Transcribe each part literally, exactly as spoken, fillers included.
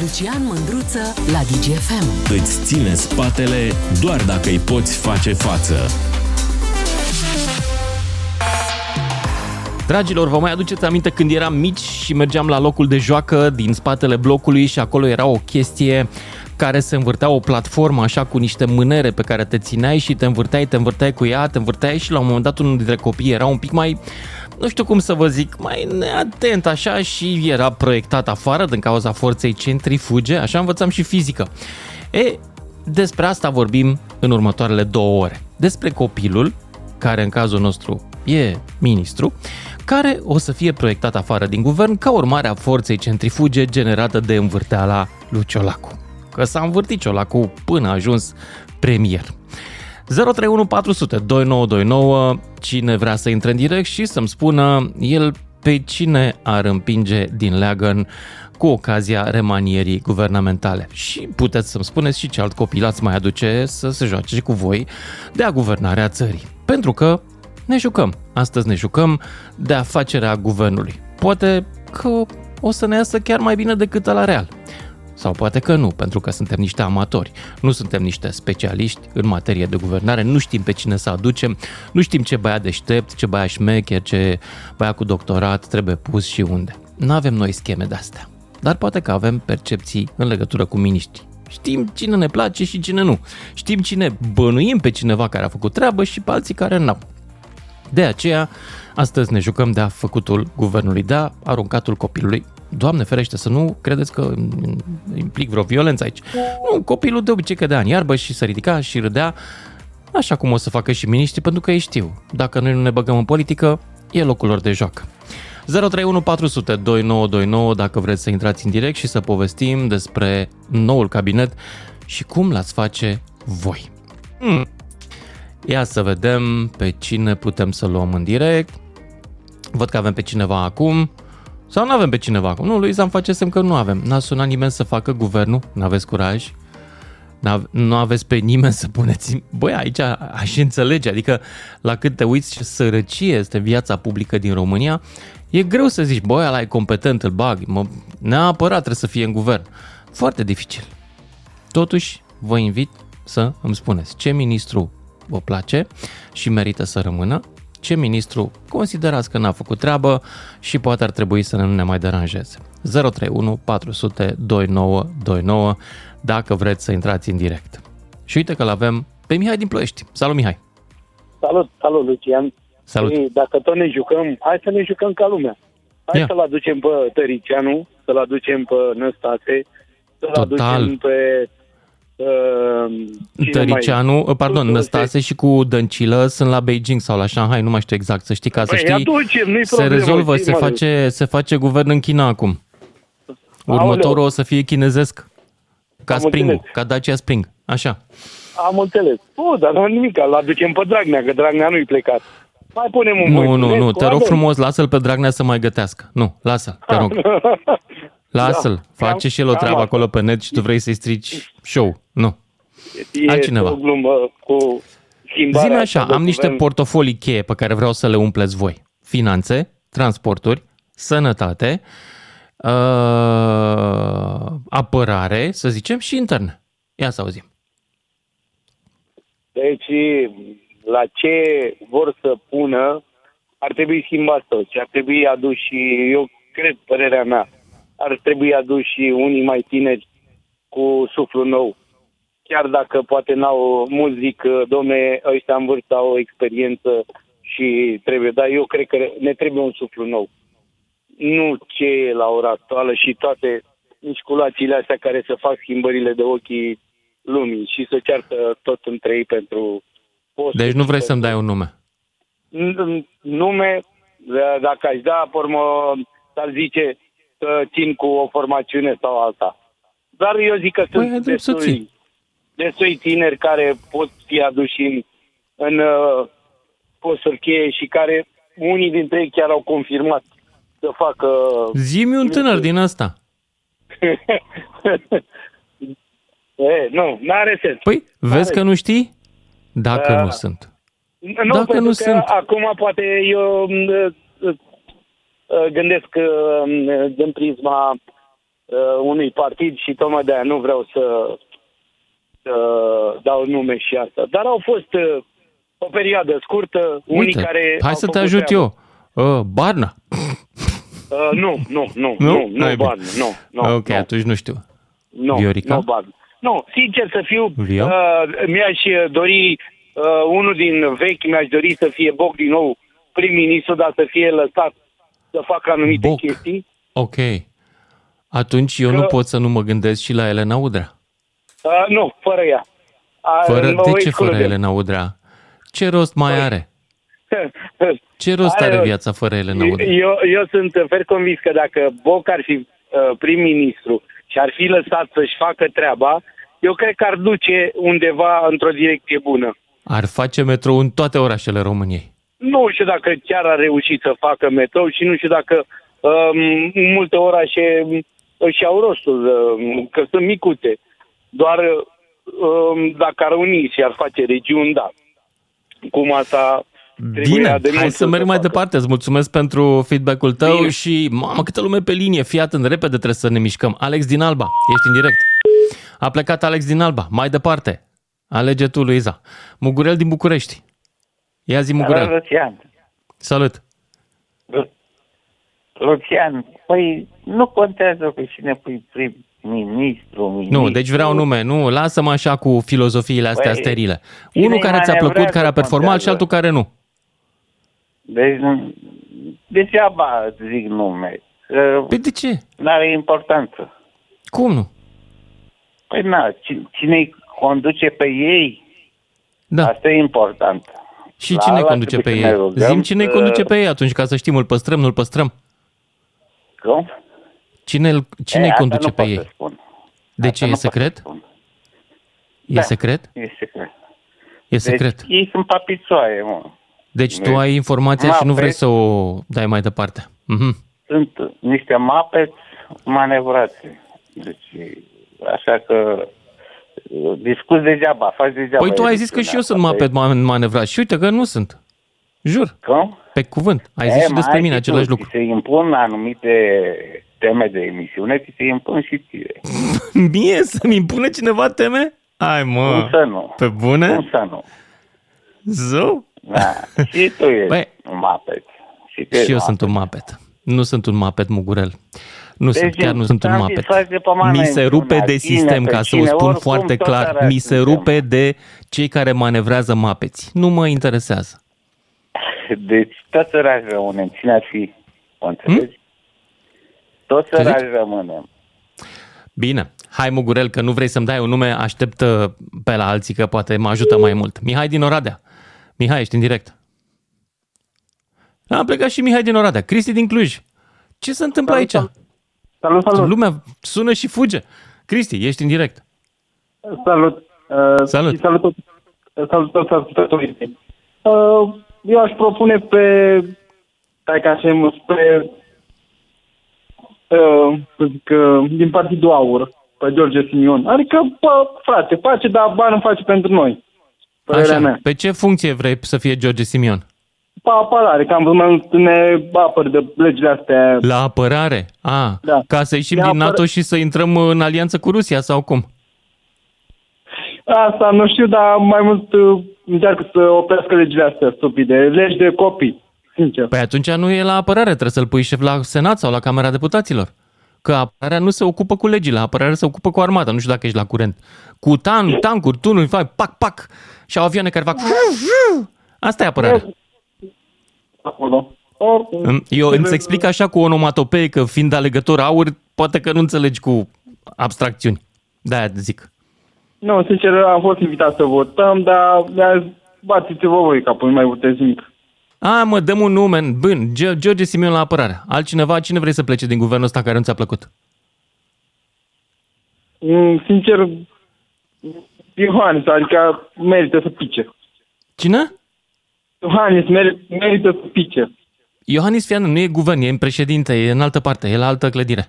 Lucian Mândruță la D J F M. Îți ține spatele doar dacă îi poți face față. Dragilor, vă mai aduceți aminte când eram mici și mergeam la locul de joacă din spatele blocului și acolo era o chestie care se învârtea, o platformă așa cu niște mânere pe care te țineai și te învârteai, te învârteai cu ea, te învârteai și la un moment dat unul dintre copii era un pic mai, nu știu cum să vă zic, mai neatent așa și era proiectat afară din cauza forței centrifuge, așa învățam și fizică. E, despre asta vorbim în următoarele două ore. Despre copilul, care în cazul nostru e ministru, care o să fie proiectat afară din guvern ca urmare a forței centrifuge generată de învârteala lui Ciolacu. Că s-a învârtit Ciolacu până a ajuns premier. zero trei unu patru sute douăzeci și nouă douăzeci și nouă, cine vrea să intre în direct și să-mi spună el pe cine ar împinge din leagăn cu ocazia remanierii guvernamentale. Și puteți să-mi spuneți și ce alt copil ați mai aduce să se joace cu voi de-a guvernarea țării. Pentru că ne jucăm. Astăzi ne jucăm de afacerea guvernului. Poate că o să ne iasă chiar mai bine decât ăla real. Sau poate că nu, pentru că suntem niște amatori, nu suntem niște specialiști în materie de guvernare, nu știm pe cine să aducem, nu știm ce băiat deștept, ce băiat șmecher, ce băiat cu doctorat trebuie pus și unde. N-avem noi scheme de-astea, dar poate că avem percepții în legătură cu miniștrii. Știm cine ne place și cine nu, știm cine bănuim pe cineva care a făcut treabă și pe alții care n-au. De aceea, astăzi ne jucăm de-a făcutul guvernului, de-a aruncatul copilului. Doamne ferește, să nu credeți că implic vreo violență aici. Nu, copilul de obicei cădea în iarbă și se ridica și râdea, așa cum o să facă și miniștrii, pentru că ei știu. Dacă noi nu ne băgăm în politică, e locul lor de joacă. zero trei unu patru sute douăzeci și nouă douăzeci și nouă dacă vreți să intrați în direct și să povestim despre noul cabinet și cum l-ați face voi. Hmm. Ia să vedem pe cine putem să luăm în direct. Văd că avem pe cineva acum. Sau nu avem pe cineva acum? Nu, Luiza, îmi face semn că nu avem. N-a sunat nimeni să facă guvernul, n-aveți curaj, N-ave- nu aveți pe nimeni să puneți... Băi, aici aș înțelege, adică la cât te uiți ce sărăcie este viața publică din România, e greu să zici, băi, ăla e competent, îl bag, mă, neapărat trebuie să fie în guvern. Foarte dificil. Totuși, vă invit să îmi spuneți ce ministru vă place și merită să rămână, ce ministru considerați că n-a făcut treabă și poate ar trebui să nu ne mai deranjeze. zero trei unu patru sute douăzeci și nouă douăzeci și nouă dacă vreți să intrați în direct. Și uite că l-avem pe Mihai din Ploiești. Salut, Mihai! Salut, salut, Lucian! Salut! Ei, dacă tot ne jucăm, hai să ne jucăm ca lumea. Hai Ia. să-l aducem pe Tăriceanu, să-l aducem pe Năstase, să-l Total. aducem pe... Uh, Tăriceanu, mai... pardon, Năstase și cu Dăncilă sunt la Beijing sau la Shanghai, nu mai știu exact, să știi, ca să știi, aducem, se rezolvă, se face, se face guvern în China acum. Următorul Aoleu. o să fie chinezesc, ca Spring, ca Dacia Spring, așa. Am înțeles. O, dar nu nimic, îl aducem pe Dragnea, că Dragnea nu-i plecat. Mai punem un Nu, nu, nu, te rog adem. frumos, lasă-l pe Dragnea să mai gătească. Nu, lasă-l, te rog. Lasă-l, da, face și el o treabă acolo pe net și tu vrei să-i strici show. Nu. E altcineva. O glumă cu schimbarea. Zi-mi așa, am niște portofolii cheie pe care vreau să le umpleți voi. Finanțe, transporturi, sănătate, apărare, să zicem, și interne. Ia să auzim. Deci, la ce vor să pună, ar trebui schimbat tot. Și ar trebui adus și, eu cred, părerea mea, ar trebui aduși unii mai tineri cu suflu nou. Chiar dacă poate n-au muzică, domne, ăștia în vârstă au o experiență și trebuie, dar eu cred că ne trebuie un suflu nou. Nu ce e la ora actuală și toate mișculațiile astea care să fac schimbările de ochii lumii și să ceartă tot între ei pentru post. Deci nu vrei să-mi dai un nume? Nume, dacă aș da, pormă, s-ar zice... țin cu o formațiune sau alta. Dar eu zic că Băi, sunt destui, destui tineri care pot fi aduși în, în uh, posturi cheie și care unii dintre ei chiar au confirmat să facă... Uh, Zi-mi un tânăr din asta. e, nu, n-are sens. Păi, n-are. Vezi că nu știi? Dacă uh, nu sunt. Nu, Dacă pentru nu că sunt. Acum poate eu... Uh, gândesc uh, din prisma uh, unui partid și tocmai de-aia nu vreau să uh, dau nume și asta. Dar au fost uh, o perioadă scurtă, unii Uite, care... Hai să te ajut treabă. eu. Uh, Barna? Uh, nu, nu, nu, nu, nu, nu Barna, nu, nu. Ok, nu. atunci nu știu. Nu, Viorica? nu Barna. Nu, sincer să fiu, uh, mi-aș dori... Uh, unul din vechi mi-aș dori să fie Boc din nou prim-ministru, dar să fie lăsat să facă anumite Boc. chestii. Ok. Atunci eu că... nu pot să nu mă gândesc și la Elena Udrea. Uh, nu, fără ea. Fără... De ce fără Elena Udrea? Ce rost mai are? Ce rost are, are viața fără Elena Udrea? Eu, eu sunt fer convins că dacă Boc ar fi prim-ministru și ar fi lăsat să-și facă treaba, eu cred că ar duce undeva într-o direcție bună. Ar face metrou în toate orașele României. Nu știu dacă chiar a reușit să facă metrou și nu știu dacă um, multe orașe își au rostul, um, că sunt micute. Doar um, dacă ar uni și ar face regiuni, da. Cum asta... Bine, hai să merg mai departe. Îți mulțumesc pentru feedback-ul tău. Bine. Și mamă, câtă lume pe linie. Fii atent, repede trebuie să ne mișcăm. Alex din Alba, ești în direct. A plecat Alex din Alba, mai departe. Alege tu, Luiza. Mugurel din București. Ia zi, Mugurel. Lucian. Salut. Lu- Lucian, păi nu contează pe cine pui prim-ministru, ministru. Nu, deci vreau nume. Nu, lasă-mă așa cu filozofiile astea păi, sterile. Unul care ți-a plăcut, care a performat contează. Și altul care nu. Deci, degeaba zic nume. Păi de ce? N-are importanță. Cum nu? Păi na, cine-i conduce pe ei? Da. Asta e important. Și cine conduce pe ei? Zim cine conduce pe ei atunci, ca să știm, îl păstrăm, nu-l păstrăm? Cum? Cine cine conduce pe ei? De ce? E secret? E secret? E secret. E secret. Ei sunt papițoaie, mă. Deci tu ai informația și nu vrei să o dai mai departe. Sunt niște mapeți manevrați. Deci, așa că... Discuți degeaba, faci degeaba. Păi tu ai zis că și eu sunt mapet manevrat și uite că nu sunt. Jur. Cum? Pe cuvânt. Ai e, zis și despre mine același lucru. Se impun anumite teme de emisiune, ți se impun și ție. Mie să-mi impune cineva teme? Hai mă. Cum să nu? Pe bune? Cum să nu? Zău? Da. Și tu ești Băi. un mapet. Și, și eu mapet. sunt un mapet. Nu sunt un mapet, Mugurel. Nu deci, sunt, chiar nu sunt un mapet. Mi se rupe de sistem, ca să o spun foarte clar. Mi se rupe de cei care manevrează mapeți. Nu mă interesează. Deci toți răi rămânem. Cine ar fi? O înțelegi? Toți răi rămânem. Bine. Hai, Mugurel, că nu vrei să-mi dai un nume, așteptă pe la alții, că poate mă ajută mai mult. Mihai din Oradea. Mihai, ești în direct. Am plecat și Mihai din Oradea. Cristi din Cluj. Ce se întâmplă aici? Salut, salut. Lumea sună și fuge. Cristi, ești în direct. Salut. Uh, salut. Salut toți salut, salut, ascultătorii. Uh, eu aș propune pe... Stai ca să mă spre... Uh, din partidul AUR, pe George Simion. Adică, bă, frate, face, dar bani nu face pentru noi. Pe Așa, mea. Pe ce funcție vrei să fie George Simion? La apărare, că am vrut să ne apăr de legile astea. La apărare? A, da. Ca să ieșim din apăr... NATO și să intrăm în alianță cu Rusia sau cum? Asta nu știu, dar mai mult încearcă să oprească legile astea stupide, legi de copii, sincer. Păi atunci nu e la apărare, trebuie să-l pui șef la Senat sau la Camera Deputaților. Că apărarea nu se ocupă cu legile, apărarea se ocupă cu armata, nu știu dacă ești la curent. Cu tan, tancuri, tunuri, fac pac, pac, și au avioane care fac... Asta e apărarea. E... Acolo. Eu îți explic așa cu onomatopee, că fiind alegător AUR, poate că nu înțelegi cu abstracțiuni. De-aia zic. Nu, sincer, am fost invitat să votăm, dar mi-a bați-te-vă voi, ca până mai puteți mic. A, mă, dăm un nume. Bun, George Simion la apărare. Altcineva, cine vrei să plece din guvernul ăsta care nu ți-a plăcut? Sincer, Iohannis, adică merită să pice. Cine? Iohannis merită să pice. Iohannis Fian nu e guvern, e în președinte, e în altă parte, e la altă clădire.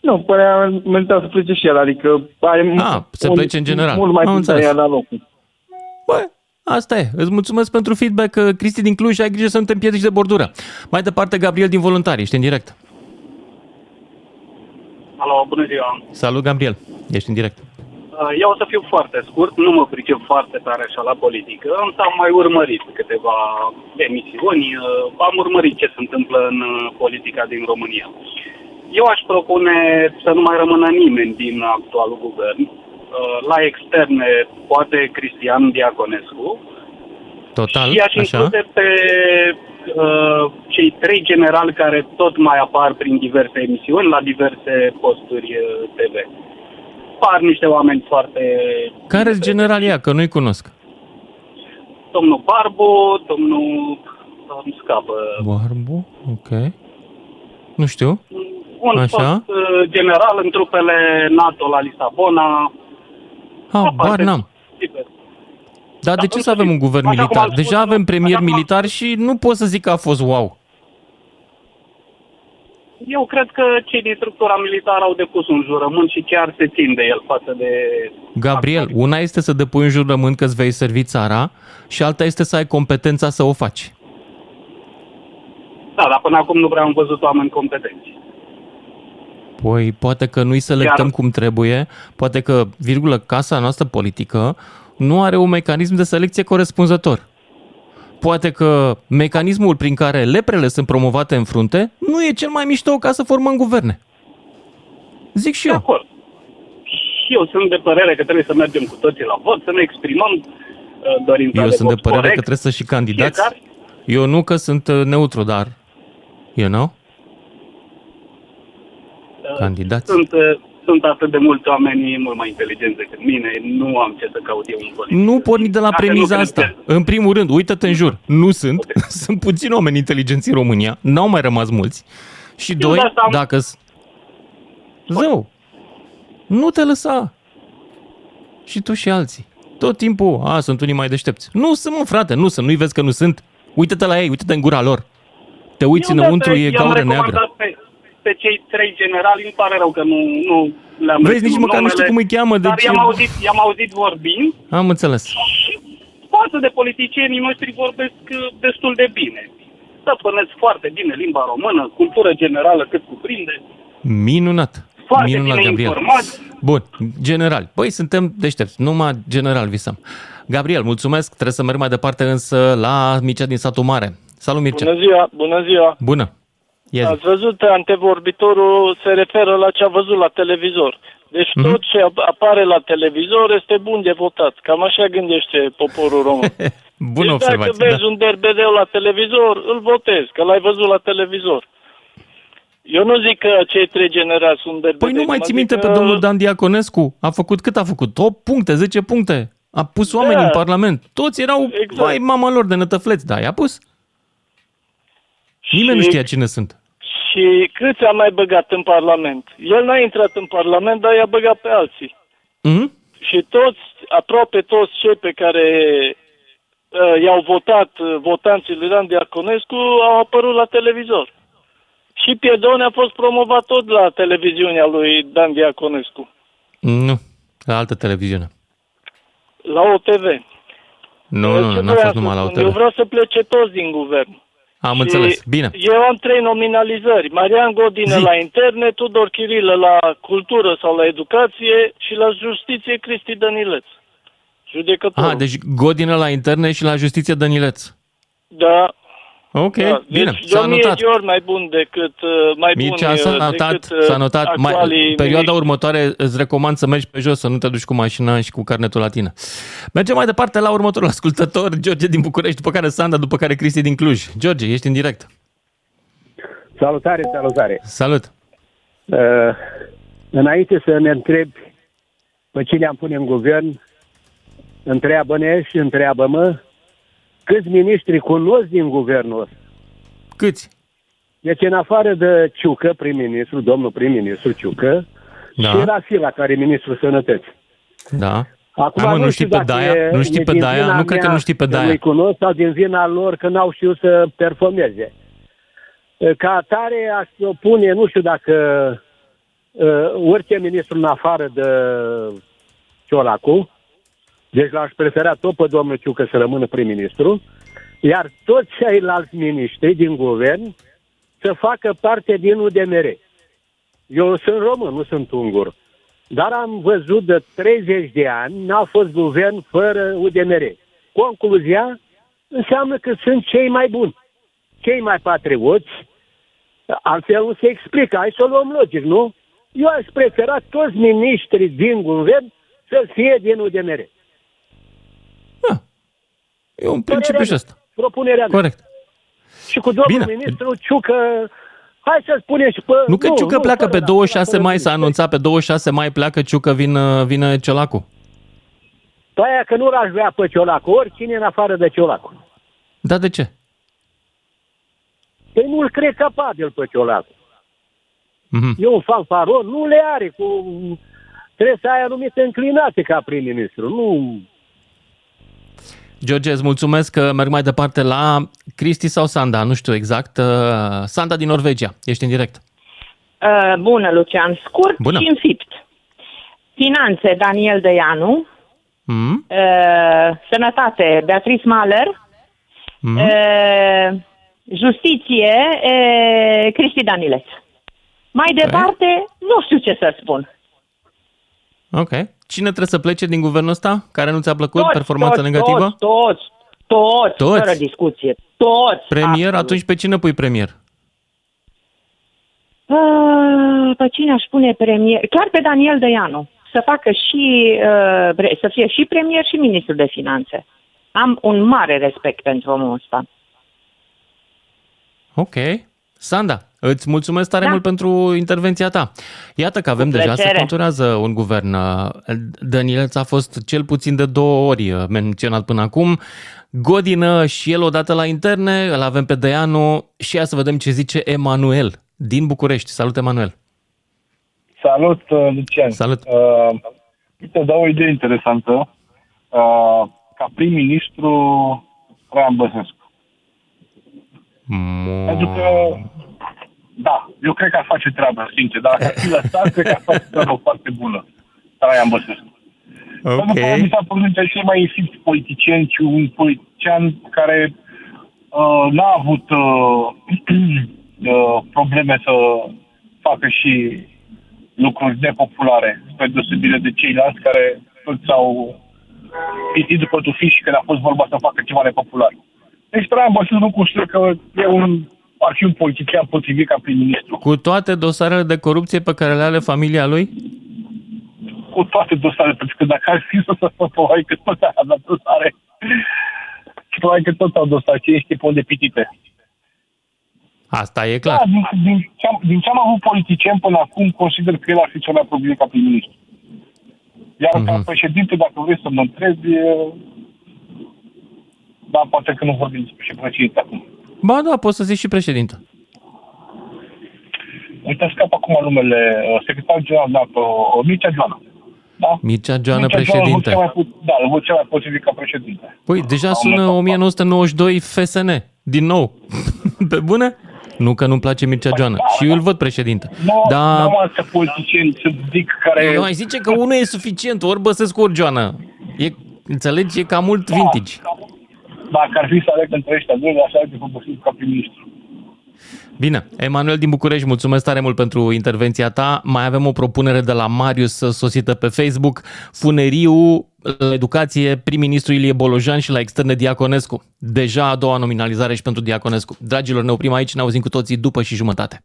Nu, părea merită să plece și el, adică... Are A, se plece în general. Mult mai puțin la locul. Bă, asta e. Îți mulțumesc pentru feedback, Cristi din Cluj, ai grijă să nu te împiedici de bordură. Mai departe, Gabriel din Voluntari, ești în direct. Alo, bună ziua! Salut, Gabriel! Ești în direct. Eu o să fiu foarte scurt, nu mă pricep foarte tare așa la politică, însă am mai urmărit câteva emisiuni, am urmărit ce se întâmplă în politica din România. Eu aș propune să nu mai rămână nimeni din actualul guvern. La externe, poate Cristian Diaconescu. Total, și aș include pe uh, cei trei generali care tot mai apar prin diverse emisiuni, la diverse posturi T V. Par niște oameni foarte... Care sunt generalia? Că nu-i cunosc. Domnul Barbu, domnul... Îmi scapă. Barbu? Ok. Nu știu. Un Așa. Post general în trupele NATO la Lisabona. Ah, Barna. Dar de ce să avem un guvern militar? Deja avem premier militar și nu pot să zic că a fost wow. Eu cred că cei din structura militară au depus un jurământ și chiar se țin de el față de... Gabriel, una este să depui un jurământ că îți vei servi țara și alta este să ai competența să o faci. Da, dar până acum nu prea am văzut oameni competenți. Păi, poate că nu-i selectăm Iar... cum trebuie, poate că, virgulă, casa noastră politică nu are un mecanism de selecție corespunzător. Poate că mecanismul prin care leprele sunt promovate în frunte nu e cel mai mișto ca să formăm guverne. Zic și de eu. Acord. Și eu sunt de părere că trebuie să mergem cu toții la vot, să ne exprimăm dorința eu de vot. Eu sunt de părere corect, că trebuie să și candidați. Fiecare? Eu nu, că sunt neutru, dar... You know? Candidați. Sunt, sunt atât de mulți oameni mult mai inteligenți decât mine, nu am ce să caut eu în politică. Nu porni de la premiza asta. În primul rând, uită-te în jur, nu sunt, okay. Sunt puțini oameni inteligenți în România, n-au mai rămas mulți. Și eu doi, am... dacă... Zău, nu te lăsa. Și tu și alții. Tot timpul, a, sunt unii mai deștepți. Nu sunt, mă, frate, nu sunt, nu-i vezi că nu sunt. Uită-te la ei, uită-te în gura lor. Te uiți eu înăuntru, e gaură neagră. Pe cei trei generali, îmi pare rău că nu, nu le-am... Vezi, nici măcar nu știu cum îi cheamă. Dar deci... i-am, auzit, i-am auzit vorbind. Am înțeles. Și față de politicienii noștri vorbesc destul de bine. Stăpânesc foarte bine limba română, cultură generală cât cuprinde. Minunat. Foarte Minunat, bine Gabriel. Informat. Bun, general. Băi, suntem deștepți, numai general visăm. Gabriel, mulțumesc, trebuie să merg mai departe însă la Mircea din Satul Mare. Salut, Mircea. Bună ziua, bună ziua. Bună. Yes. Ați văzut, antevorbitorul se referă la ce a văzut la televizor. Deci mm-hmm. tot ce apare la televizor este bun de votat. Cam așa gândește poporul român. Bună deci observație, dacă vezi da. un derbedeu la televizor, îl votezi, că l-ai văzut la televizor. Eu nu zic că cei trei generali sunt derbedei. Păi nu mai ții minte că... pe domnul Dan Diaconescu? A făcut cât a făcut? opt puncte, zece puncte. A pus oameni da. în Parlament. Toți erau, exact. vai, mama lor de nătăfleți, dar i-a pus. Nimeni și, nu știa cine sunt. Și câți a mai băgat în Parlament? El n-a intrat în Parlament, dar i-a băgat pe alții. Mm-hmm. Și toți, aproape toți cei pe care uh, i-au votat uh, votanții lui Dan Diaconescu au apărut la televizor. Și Piedone a fost promovat tot la televiziunea lui Dan Diaconescu. Nu, la altă televiziune. La O T V. Nu, nu, nu a fost numai la O T V. Eu vreau să plece toți din guvern. Am și înțeles, bine. Eu am trei nominalizări. Marian Godină Zi. la interne, Tudor Chirilă la cultură sau la educație și la justiție Cristi Danileț, judecătorul. Ah, deci Godină la interne și la justiție Danileț. Da. Ok, da. Deci, bine, s-a notat. Deci mai bun decât, mai Mircea, bun s-a notat, decât s-a notat. Mai, perioada mini. următoare îți recomand să mergi pe jos, să nu te duci cu mașina și cu carnetul la tine. Mergem mai departe la următorul ascultător, George din București, după care Sanda, după care Cristi din Cluj. George, ești în direct. Salutare, salutare. Salut. Uh, înainte să ne întrebi pe cine am pune în guvern, întreabă-ne și întreabă-mă câți miniștri cunosc din guvernul ăsta? Câți? Deci în afară de Ciucă, prim-ministru, domnul prim-ministru Ciucă, da. și era Firea, care e ministrul sănătății. Da. Acum Hai, mă, nu știi pe Daia, nu știi pe Daia, nu cred că nu știi pe Daia. Nu-i cunosc sau din vina lor că n-au știut să performeze. Ca atare aș opune, nu știu dacă orice ministru în afară de Ciolacu. Deci l-aș prefera tot pe domnul Ciucă să rămână prim-ministru, iar toți ceilalți miniștri din guvern să facă parte din U D M R. Eu sunt român, nu sunt ungur. Dar am văzut de treizeci de ani, n-a fost guvern fără U D M R. Concluzia înseamnă că sunt cei mai buni, cei mai patrioți, altfel nu se explică. Hai să o luăm logic, nu? Eu aș prefera toți miniștrii din guvern să fie din U D M R. Ah, eu în principiu și asta. Propunerea mea. Corect. Și cu domnul Bine. ministru Ciucă, hai să spunem și pe... Nu că nu, Ciucă nu, pleacă pe douăzeci și șase mai, s-a anunțat pe douăzeci și șase mai pleacă Ciucă, vine, vine Ciolacu. Aia că nu l-aș vrea pe Ciolacu, oricine în afară de Ciolacu. Da, de ce? Păi nu-l cred capabil pe Ciolacu. Mm-hmm. Eu un fanfaron, nu le are cu... Trebuie să ai anumite înclinații ca prim-ministru, nu... George, îți mulțumesc că merg mai departe la Cristi sau Sanda, nu știu exact. Sanda din Norvegia, ești în direct. Uh, bună, Lucian. Scurt bună. și înfipt. Finanțe, Daniel Dăianu. Mm. Uh, sănătate, Beatrice Mahler. Mm. Uh, justiție, uh, Cristi Danileț. Mai okay. departe, nu știu ce să spun. Ok. Cine trebuie să plece din guvernul ăsta? Care nu ți-a plăcut? Toți, performanța toți, negativă? Toți, toți, toți, fără discuție. Toți. Premier? Absolut. Atunci pe cine pui premier? Uh, pe cine aș pune premier? Clar pe Daniel Dăianu. Să facă și, uh, să fie și premier și ministru de finanțe. Am un mare respect pentru omul ăsta. Ok. Sanda, îți mulțumesc tare da. mult pentru intervenția ta. Iată că avem deja, se conturează un guvern. Danileț a fost cel puțin de două ori menționat până acum. Godină și el odată la interne, îl avem pe Dăianu și ia să vedem ce zice Emanuel din București. Salut, Emanuel! Salut, Lucian! Salut! Uh, uite, dau o idee interesantă. Uh, ca prim-ministru Traian Băsescu. Mm. Pentru că da, eu cred că ar face treaba, sincer, dar dacă ar fi lăsat, cred că ar face treaba foarte bună. Traian Băsescu. Okay. Pentru că mi s-a părut cel mai infipt politician și un politician care uh, n-a avut uh, uh, probleme să facă și lucruri nepopulare, spre deosebire de ceilalți care toți s-au pitit după tufiși când a fost vorba să facă ceva nepopular. Deci Traian Băsescu nu consider că e un... ar fi un politician potrivit ca prim-ministru. Cu toate dosarele de corupție pe care le are familia lui? Cu toate dosarele, pentru că dacă ar fi să se facă, probabil că tot a dat dosare. Probabil că tot au dosare, ce ești tipul de pitite. Asta e clar. Da, din, din, ce am, din ce am avut politicieni până acum, consider că el ar fi cel mai potrivit ca prim-ministru. Iar mm-hmm. ca președinte, dacă vrei să mă întrebi, dar poate că nu vorbim despre președinte acum. Ba da, poți să zici și președinte. Uite, scap acum numele secretarul general, da, Mircea Geoană. Da? Mircea Geoană, președinte. Geoană, put- da, îl văd cel mai potrivit ca președinte. Păi, deja sună nouăsprezece nouăzeci și doi F S N, din nou. Pe bune? Nu că nu-mi place Mircea Geoană. Da, și da, îl văd președinte. Nu, da, nu am politicieni, să zic, care... Nu, ai zice că unul e suficient, ori Băsescu, ori Geoană. E, înțelegi, e cam mult da, vintage. Dacă ar fi să aleg între ăștia doi, așa ar fi făcut ca prim-ministru. Bine. Emanuel din București, mulțumesc tare mult pentru intervenția ta. Mai avem o propunere de la Marius sosită pe Facebook. Funeriu, la educație, prim-ministru Ilie Bolojan și la externe Diaconescu. Deja a doua nominalizare și pentru Diaconescu. Dragilor, ne oprim aici, ne auzim cu toții după și jumătate.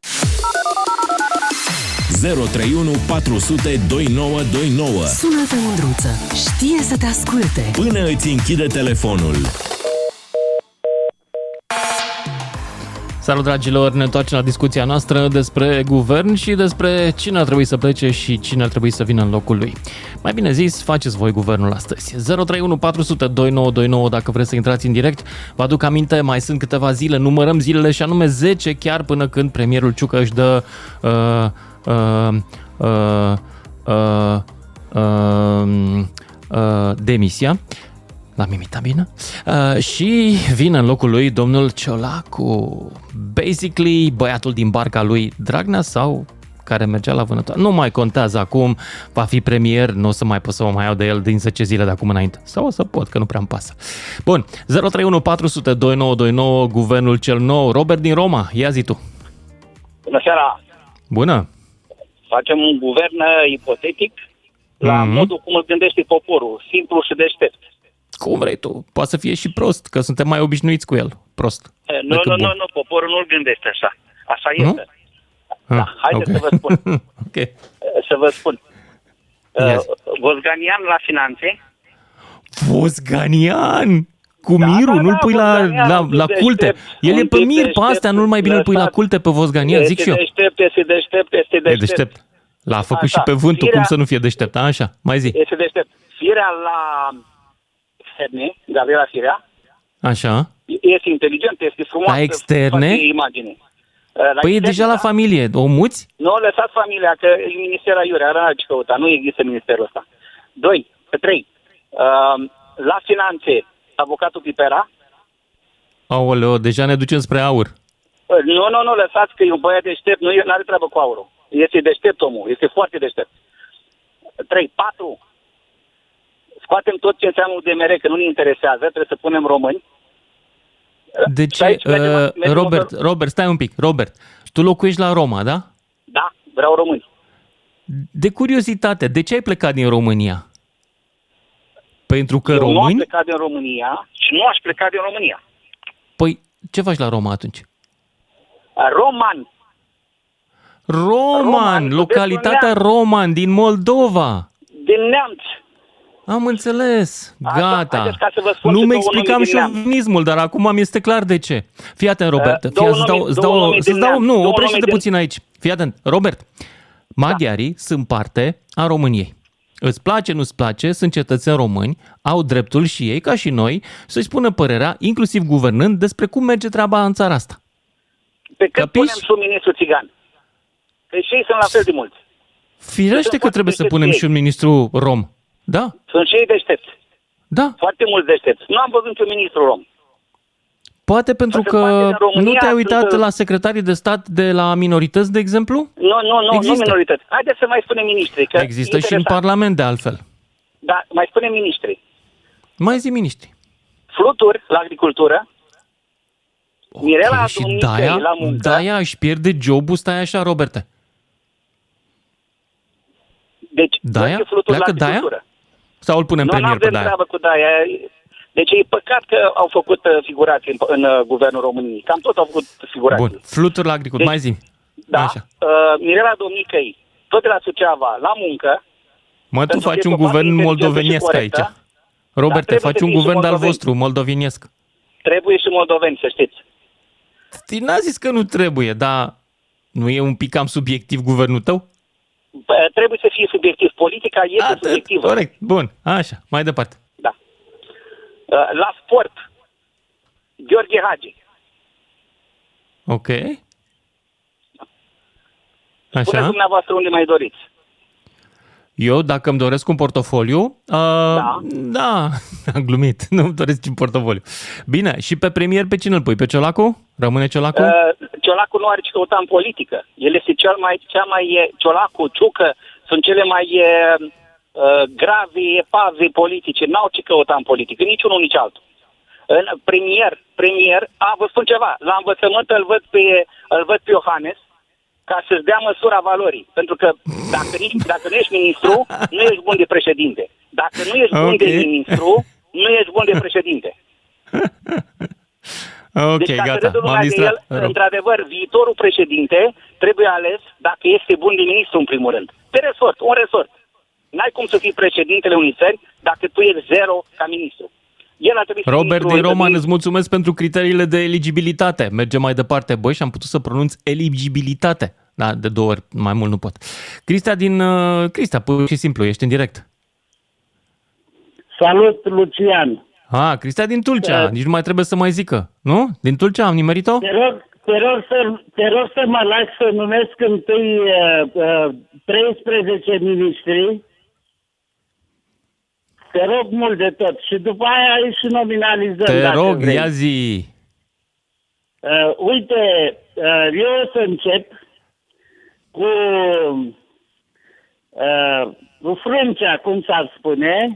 zero trei unu patru zero zero doi nouă doi nouă. Sună-te, Mândruță. Știe să te asculte. Până îți închide telefonul. Salut, dragilor! Ne întoarcem la discuția noastră despre guvern și despre cine ar trebui să plece și cine ar trebui să vină în locul lui. Mai bine zis, faceți voi guvernul astăzi. zero trei unu patru zero zero doi nouă doi nouă dacă vreți să intrați în direct. Vă aduc aminte, mai sunt câteva zile, numărăm zilele și anume zece chiar până când premierul Ciucă își dă... Uh, uh, uh, uh, uh, uh, demisia. L-am imitat bine? Uh, și vine în locul lui domnul Ciolacu. Basically, băiatul din barca lui Dragnea sau care mergea la vânătoare. Nu mai contează acum, va fi premier, nu o să mai pot să mă mai iau de el din zece zile de acum înainte. Sau o să pot, că nu prea-mi pasă. Bun, zero trei unu patru zero zero doi nouă doi nouă, guvernul cel nou. Robert din Roma, ia zi tu. Bună seara! Bună! Facem un guvern ipotetic la mm-hmm. modul cum îl gândește poporul, simplu și deștept. Cum vrei tu? Poate să fie și prost, că suntem mai obișnuiți cu el. Prost. Nu, nu, nu, nu, poporul nu-l gândește așa. Așa este. Da, ah, haideți okay. să vă spun. okay. Să vă spun. Yes. Vosganian la finanțe. Vosganian! Cu da, Miru, da, nu-l pui da, la, la, la culte. El e pe Mir, pe astea, nu-l mai bine îl pui la culte pe Vosganian, zic și eu. Este deștept, este deștept, este deștept. E deștept. L-a făcut așa. Și pe vântul, Firea, cum să nu fie deștept, a? Așa, mai zi. Este deștept. Firea la externe, Gabriela Firea, așa. Este inteligent, este frumoasă. La externe? Imagine. La păi externe, e deja la familie, o muți? Nu, lăsați familia, că e ministerul aiurea, era aici căuta, nu există ministerul ăsta. Doi, trei, la finanțe. Avocatul Pipera. Aoleo, deja ne ducem spre AUR. Nu, nu, nu, lăsați că e un băiat deștept, nu are treabă cu AUR-ul. Este deștept omul, este foarte deștept. trei, patru. Scoatem tot ce înseamnă U D M R, că nu ne interesează, trebuie să punem români. De ce? Aici, uh, mergem, Robert, mergem Robert, stai un pic, Robert. Tu locuiești la Roma, da? Da, vreau români. De curiozitate, de ce ai plecat din România? Pentru că eu români... nu aș pleca din România și nu aș pleca din România. Păi, ce faci la Roma atunci? Roman. Roman, Roman localitatea Roman din Moldova. Din Neamț. Am înțeles. Gata. Nu mi explicam șovinismul, dar acum mi este clar de ce. Fii atent, Robert. Fii atent, uh, îți dau, îți dau, nu, oprește-te puțin aici. Fii atent, Robert. Maghiarii da. sunt parte a României. Îți place, nu-ți place, sunt cetățeni români, au dreptul și ei, ca și noi, să-și spună părerea, inclusiv guvernând, despre cum merge treaba în țara asta. Pe cât Capiși? punem și un ministru țigan? Deci ei sunt la fel de mulți. Firește că trebuie să punem ei. și un ministru rom, da? Sunt și ei deștepți. Da. Foarte mulți deștepți. Nu am văzut niciun ministru rom. Poate pentru Poate că România, nu te-ai uitat că... la secretarii de stat de la minorități, de exemplu? Nu, nu, nu, Există. nu minorități. Haideți să mai spunem miniștri. Că Există și în Parlament, de altfel. Da, mai spunem miniștri. Mai zi miniștri. Fluturi la agricultură. Okay, Mirela și Daia, la muncă. Daia își pierde jobul, stai așa, Roberte. Deci, Daia? Pleacă Daia? Sau îl punem nu, premier pe Daia? Nu avem treabă cu Daia. Deci e păcat că au făcut figurații în, în, în Guvernul României. Cam tot au făcut figurații. Bun, fluturi la agricultură, deci, mai zi. Da, uh, Mirela Domnicăi, tot de la Suceava, la muncă. Mă, tu faci un guvern moldovenesc aici. Robert, da, faci un guvern de-al vostru, moldovenesc. Trebuie și moldoveni, să știți. Ți n-a zis că nu trebuie, dar nu e un pic cam subiectiv guvernul tău? Bă, trebuie să fie subiectiv. Politica este Atât. subiectivă. Corect, bun, așa, mai departe. La sport, George Hagi. Ok. Așa. Spuneți dumneavoastră unde mai doriți. Eu, dacă îmi doresc un portofoliu, uh, da. da, am glumit, nu îmi doresc un portofoliu. Bine, și pe premier pe cine îl pui? Pe Ciolacu? Rămâne Ciolacu? Uh, Ciolacu nu are ce căuta în politică. El este cel mai, cea mai, Ciolacu, Ciucă, sunt cele mai... Uh, gravi, epavi politice, n-au ce căuta în politică, nici unul, nici altul. În premier, premier, a, vă spun ceva, la învățământ îl văd pe, îl văd pe Iohannis ca să-ți dea măsura valorii, pentru că dacă, dacă nu ești ministru, nu ești bun de președinte. Dacă nu ești okay. bun de ministru, nu ești bun de președinte. Okay, deci dacă râdul lumea de el, rău. într-adevăr, viitorul președinte trebuie ales dacă este bun de ministru, în primul rând. Pe resort, un resort. N-ai cum să fii președintele unei țări dacă tu ești zero ca ministru. El a trebuit Robert din Roman, de... îți mulțumesc pentru criteriile de eligibilitate. Mergem mai departe, băi, și am putut să pronunț eligibilitate. Da, de două ori, mai mult nu pot. Cristia din... Uh, Cristia, pur și simplu, ești în direct. Salut, Lucian. Ah, Cristia din Tulcea, nici nu mai trebuie să mai zică, nu? Din Tulcea am nimerit-o? Te rog, te rog, să, te rog să mă lași să numesc întâi uh, uh, treisprezece miniștri. Te rog mult de tot. Și după aia ai și nominalizăm. Te rog, vrei. ia zi. Uh, uite, uh, eu o să încep cu uh, cu frâncea, cum s-ar spune,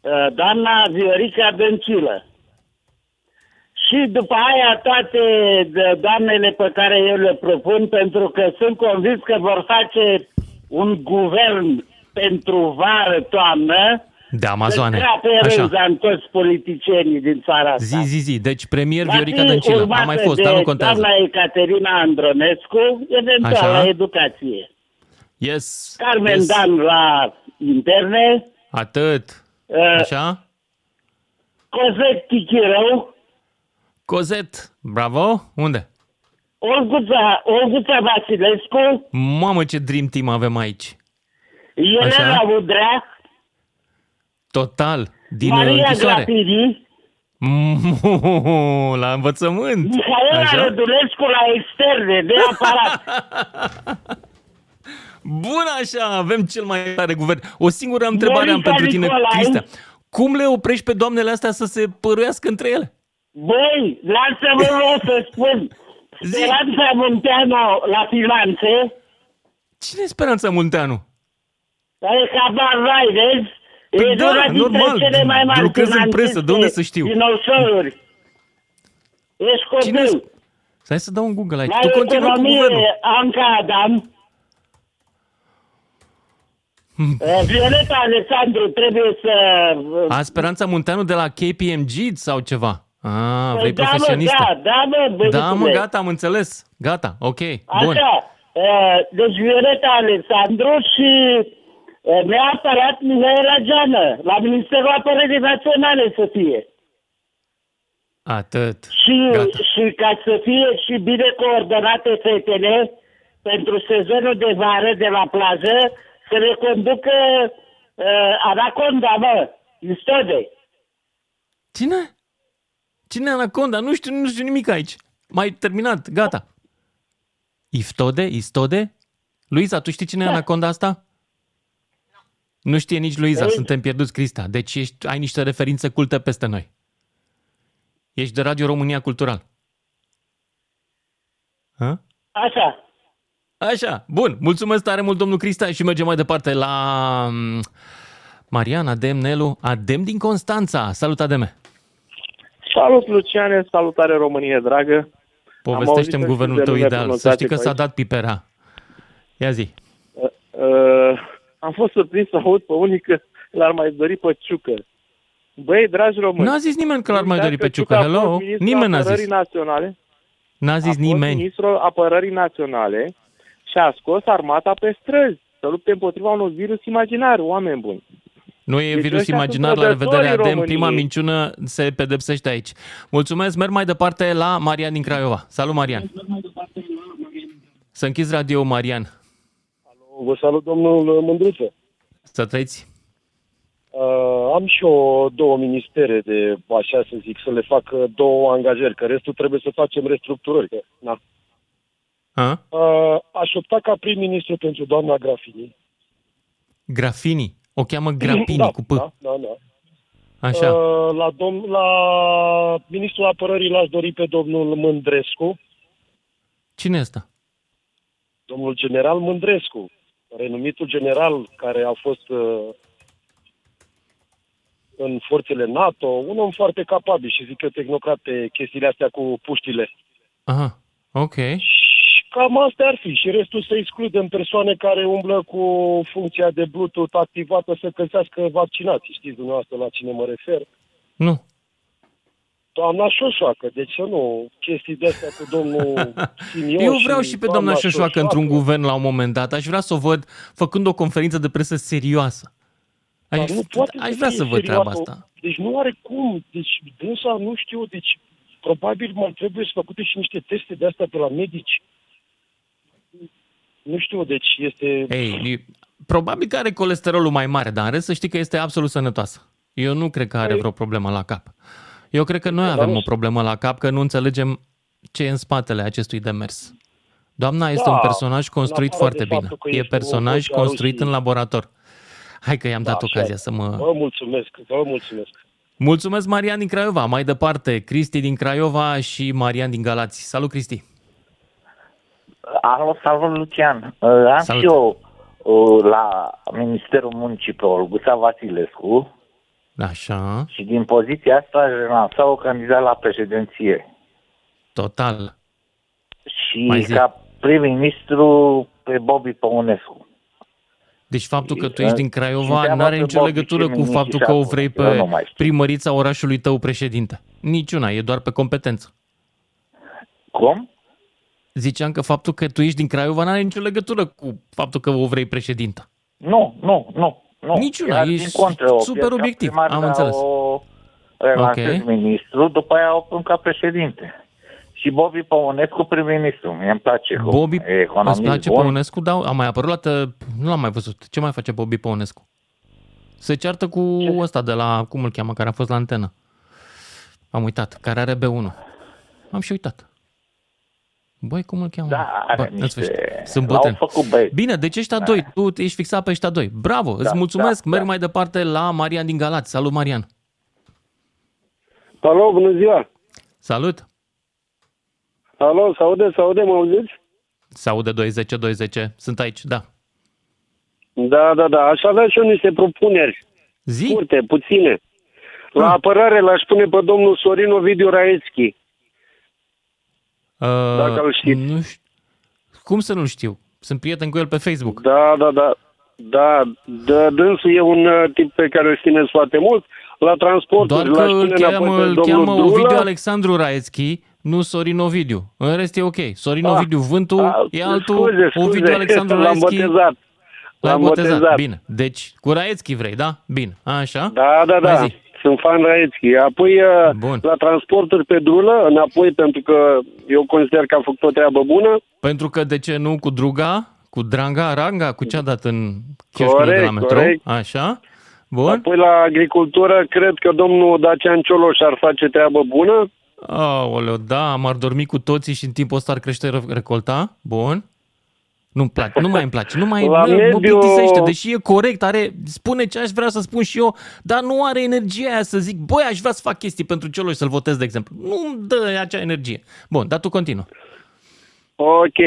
uh, doamna Viorica Dăncilă. Și după aia toate doamnele pe care eu le propun, pentru că sunt convins că vor face un guvern pentru vară-toamnă, de Amazoane. Să în toți politicienii din țara asta. Zi, zi, zi. Deci premier va Viorica Dăncilă a mai fost, dar nu contează. Doamna Ecaterina Andronescu, eventual așa, la educație. Yes. Carmen yes. Dan la interne. Atât. Uh, așa. Cozet Tichirău. Cozet. Bravo. Unde? Olguța, Olguța Vasilescu. Mamă, ce dream team avem aici. Elena Udrea. Total, din închisoare. Mm, la învățământ. Mihaela Rădulescu la externe, de aparat. Bun așa, avem cel mai tare guvern. O singură întrebare am pentru tine, Cristian. Cum le oprești pe doamnele astea să se păruiască între ele? Băi, lasă-mă vreau să spun. Speranța Munteanu la finanțe. Cine e Speranța Munteanu? E ca barbai, vezi? Păi e da, una dintre normal, cele mai mari lucrez în presă, de unde să știu? Din offshore-uri. Ești copil. Stai să dau un Google aici. La tu economie, Anca Adam. Violeta Alexandru trebuie să... A, Speranța Munteanu de la K P M G sau ceva? A, vrei da, profesionistă. Mă, da, da, mă, da, mă, gata, am înțeles. Gata, ok, așa, bun. Deci Violeta Alexandru și... neapărat Mihaela Geoană, la Ministerul Apărării Naționale să fie. Atât. Și, și ca să fie și bine coordonate fetele pentru sezonul de vară de la plajă, să le conducă uh, Anaconda, mă, Istodei. Cine? Cine Anaconda? Nu știu, nu știu nimic aici. M-ai terminat, gata. Iftode? Istode? Luiza, tu știi cine da. E Anaconda asta? Nu știe nici Luiza, ei, suntem pierduți, Crista. Deci ești, ai niște referințe culte peste noi. Ești de Radio România Cultural. Ha? Așa. Așa, bun. Mulțumesc tare mult, domnul Crista, și mergem mai departe la Marian, Adem, Nelu, Adem din Constanța. Salut, Ademe. Salut, Luciane, salutare România, dragă. Povestește-mi guvernul tău ideal. Să știi că s-a dat pipera. Ia zi. Uh, uh... Am fost surprins să aud pe unii că l-ar mai dori pe Ciucă. Băi, dragi români... N-a zis nimeni că l-ar mai dori pe Ciucă. Hello? Nimeni n-a zis. Naționale, n-a zis nimeni. Ministrul Apărării Naționale și a scos armata pe străzi să lupte împotriva unui virus imaginar, oameni buni. Nu e deci virus imaginar, la revedere, Adem. Prima minciună se pedepsește aici. Mulțumesc, merg mai departe la Marian din Craiova. Salut, Marian. Să închizi radio, Marian. Vă salut, domnul Mândruță. Să trăiți. Uh, am și eu două ministere de, așa să zic, să le fac două angajări, că restul trebuie să facem restructurări. Na. A? Uh, aș opta ca prim-ministru pentru doamna Grafini. Grafini? O cheamă Grafini da, cu P. Da, da, da. Așa. Uh, la, dom- la ministrul apărării l-aș dori pe domnul Mândrescu. Cine e ăsta? Domnul general Mândrescu. Renumitul general care a fost uh, în forțele NATO, un om foarte capabil și zic eu tehnocrat pe chestiile astea cu puștile. Aha, ok. Și cam astea ar fi. Și restul să excludem persoane care umblă cu funcția de Bluetooth activată să călțească vaccinații. Știți dumneavoastră la cine mă refer? Nu. Doamna Șoșoacă, deci să nu, chestii de-astea cu domnul Simion. Eu vreau și, și pe doamna Șoșoacă într-un guvern la un moment dat. Aș vrea să o văd făcând o conferință de presă serioasă. Aș, aș, aș vrea să văd treaba asta. Deci nu are cum, deci dânsa nu știu, deci probabil mai trebuie să făcute și niște teste de-astea pe la medici. Nu știu, deci este... Ei, probabil că are colesterolul mai mare, dar în rest să știi că este absolut sănătoasă. Eu nu cred că are vreo problemă la cap. Eu cred că noi avem o problemă la cap, că nu înțelegem ce e în spatele acestui demers. Doamna este da, un personaj construit foarte bine. E personaj construit în laborator. Hai că i-am da, dat ocazia să mă... Vă mulțumesc, vă mulțumesc. Mulțumesc, Marian din Craiova. Mai departe, Cristi din Craiova și Marian din Galați. Salut, Cristi! Alo, salut, Lucian! Am salut. Și eu la Ministerul Muncii pe Olguța Vasilescu. Așa. Și din poziția asta renunța o candidat la președinție. Total. Și ca prim-ministru pe Bobby Păunescu. Deci faptul că tu ești din Craiova nu are nicio legătură cu faptul că o vrei pe primărița orașului tău președinte. Niciuna, e doar pe competență. Cum? Ziceam că faptul că tu ești din Craiova nu are nicio legătură cu faptul că o vrei președinte. Nu, nu, nu. nu. Niciuna, e super obiectiv. Am înțeles. O relansez ministru, după aia o pun ca președinte. Și Bobby Păunescu prim-ministru, mie îmi place. Bobby, îți place bun. Păunescu? Da, a mai apărut la tă... nu l-am mai văzut. Ce mai face Bobby Păunescu? Se ceartă cu Ce? ăsta de la, cum îl cheamă, care a fost la antenă. Am uitat, care are B unu. Am și uitat. Băi, cum îl cheamă? Da, are Bă, niște... Sunt băteni. Bine, deci ăștia da. doi, tu ești fixat pe ăștia doi. Bravo, da, îți mulțumesc, da, merg da. mai departe la Marian din Galați. Salut, Marian. Salut, bună ziua. Salut. Alo, se aude, se aude, mă auziți? Se aude douăzeci, douăzeci, sunt aici, da. Da, da, da, aș avea și eu niște propuneri. Zi? Scurte, puține. La ah. apărare l-aș pune pe domnul Sorin Ovidiu Raeschi. Uh, Dacă îl știți. Nu știu. Cum să nu-l știu? Sunt prieten cu el pe Facebook. Da, da, da. Da, da, dânsul e un tip pe care îl țineți foarte mult. La transporturi l-aș pune înapoi pe domnul cheamă Drulă. Ovidiu Alexandru Raeschi. Nu Sorin Ovidiu. În rest e ok. Sorin ah, Ovidiu Vântu ah, e altul. Scuze, scuze. Ovidiu Alexandru Raeschi. L-am botezat. L-am botezat. Bine. Deci cu Raeschi vrei, da? Bine. Așa? Da, da, da. Sunt fan Raeschi. Apoi Bun. la transporturi pe Drulă, înapoi, pentru că eu consider că a făcut o treabă bună. Pentru că de ce nu cu Druga, cu Dranga, Ranga, cu cea dat în cheful de la metrou. Așa? Bun. Apoi la agricultură, cred că domnul Dacian Cioloș ar face treabă bună. Aoleu, da, m-ar dormi cu toții și în timpul ăsta ar crește recolta. Bun. Nu-mi place, nu mai îmi place. Nu mai mediu... mă plictisește, deși e corect, are, spune ce aș vrea să spun și eu, dar nu are energia aia să zic, băi, aș vrea să fac chestii pentru celor și să-l votez, de exemplu. Nu-mi dă acea energie. Bun, dar tu continuă. Ok.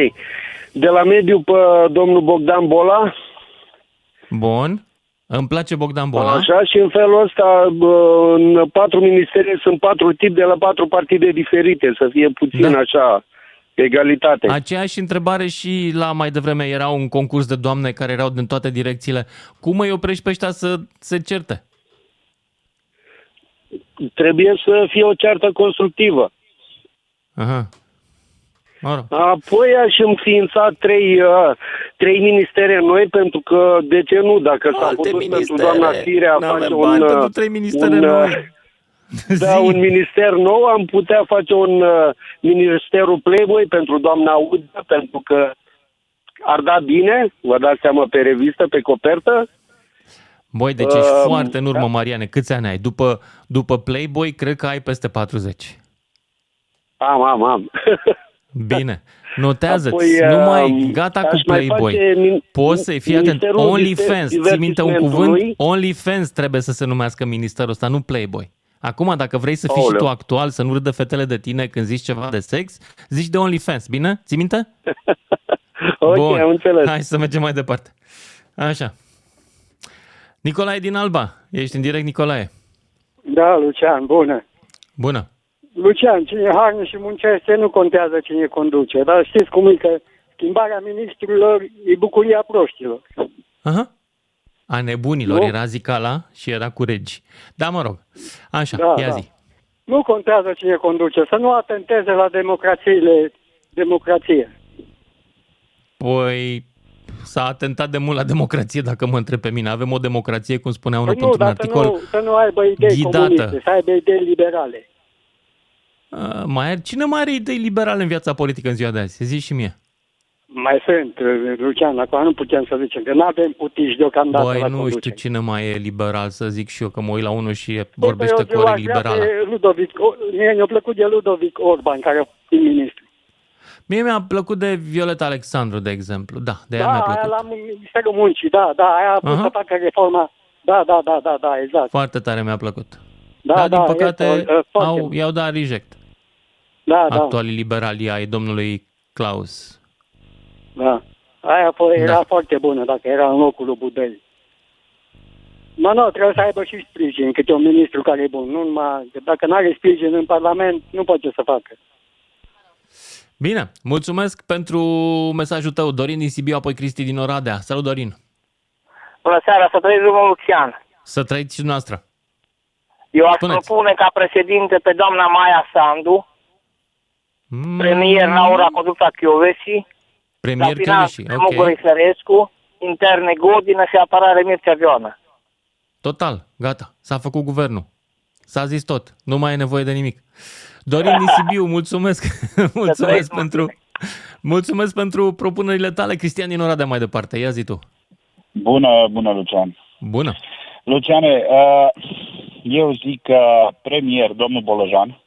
De la mediu pe domnul Bogdan Bola. Bun. Îmi place Bogdan Bola. Așa, și în felul ăsta, în patru ministere sunt patru tipi de la patru partide diferite, să fie puțin da. așa, egalitate. Aceeași întrebare și la mai devreme era un concurs de doamne care erau din toate direcțiile. Cum îi oprești pe ăștia să se certe? Trebuie să fie o ceartă constructivă. Aha. Apoi aș înființa trei, uh, trei ministere noi, pentru că, de ce nu, dacă Alte s-a putut ministere. pentru doamna Firea face un, bani, trei ministere un, noi. Da, un minister nou, am putea face un uh, ministerul Playboy pentru doamna Udrea, pentru că ar da bine, vă dați seama, pe revistă, pe copertă. Băi, deci uh, ești foarte în urmă, da. Mariane, câți ani ai? După, după Playboy, cred că ai peste patruzeci. Am, am, am. Bine, notează-ți, apoi, nu mai gata cu Playboy, min- poți să-i fii atent, OnlyFans, ții minte un cuvânt? OnlyFans trebuie să se numească ministerul ăsta, nu Playboy. Acum, dacă vrei să fii Aoleu. și tu actual, să nu râdă fetele de tine când zici ceva de sex, zici de OnlyFans, bine? Ții minte? Ok, Bun. am înțeles. Hai să mergem mai departe. Așa. Nicolae din Alba, ești în direct, Nicolae. Da, Lucian, bună. Bună. Lucian, cine harnă și muncește, nu contează cine conduce, dar știți cum e, că schimbarea ministrilor e bucuria proștilor. Aha. A nebunilor, nu? Era Zicala și era cu Regi. Da, mă rog, așa, da, ia da. zi. Nu contează cine conduce, să nu atenteze la democrațiile, democrație. Păi... S-a atentat de mult la democrație, dacă mă întreb pe mine. Avem o democrație, cum spunea unul păi într-un articol, nu, să nu aibă idei ghidată. comuniste, să aibă idei liberale. Uh, mai are, cine mai are idei liberale în viața politică în ziua de azi? Zi și mie. Mai sunt, Lucian, acum nu putem să zicem, că nu avem putici deocamdată. Băi, la nu conduce. știu cine mai e liberal, să zic și eu, că mă uit la unul și vorbește cu ori liberală. Ludovic, mie mi-a plăcut de Ludovic Orban, care a fost ministru. Mie mi-a plăcut de Violeta Alexandru, de exemplu, da, de da, aia mi-a plăcut. Da, aia la Ministerul Muncii, da, da, aia a pus să facă reforma, da, da, da, da, da, exact. Foarte tare mi-a plăcut. Da, da, da, din păcate, este, au, i-au dat reject. Da, da. Actualii liberali ai domnului Claus. Da. Aia era da. foarte bună dacă era în locul lui Budăi. Mă, nu, trebuie să aibă și sprijin, câte un ministru care e bun. Nu numai, dacă nu are sprijin în Parlament, nu poate să facă. Bine, mulțumesc pentru mesajul tău, Dorin din Sibiu, apoi Cristi din Oradea. Salut, Dorin! Bună seara, să trăiți domnul Lucian. Să trăiți și noastră. Eu aș Spuneți. propune ca președinte pe doamna Maia Sandu, mm. premier Laura Codruța Chiovesi, premier Chiovesi, ok. Muguri Sărescu, interne Godină și apărare Mircea Geoană. Total, gata, s-a făcut guvernul. S-a zis tot, nu mai e nevoie de nimic. Dorin din Sibiu, mulțumesc. mulțumesc pentru mulțumesc pentru propunerile tale. Cristian din Oradea mai departe, ia zi tu. Bună, bună Lucian. Bună. Luciane, eu zic că premier, domnul Bolojan,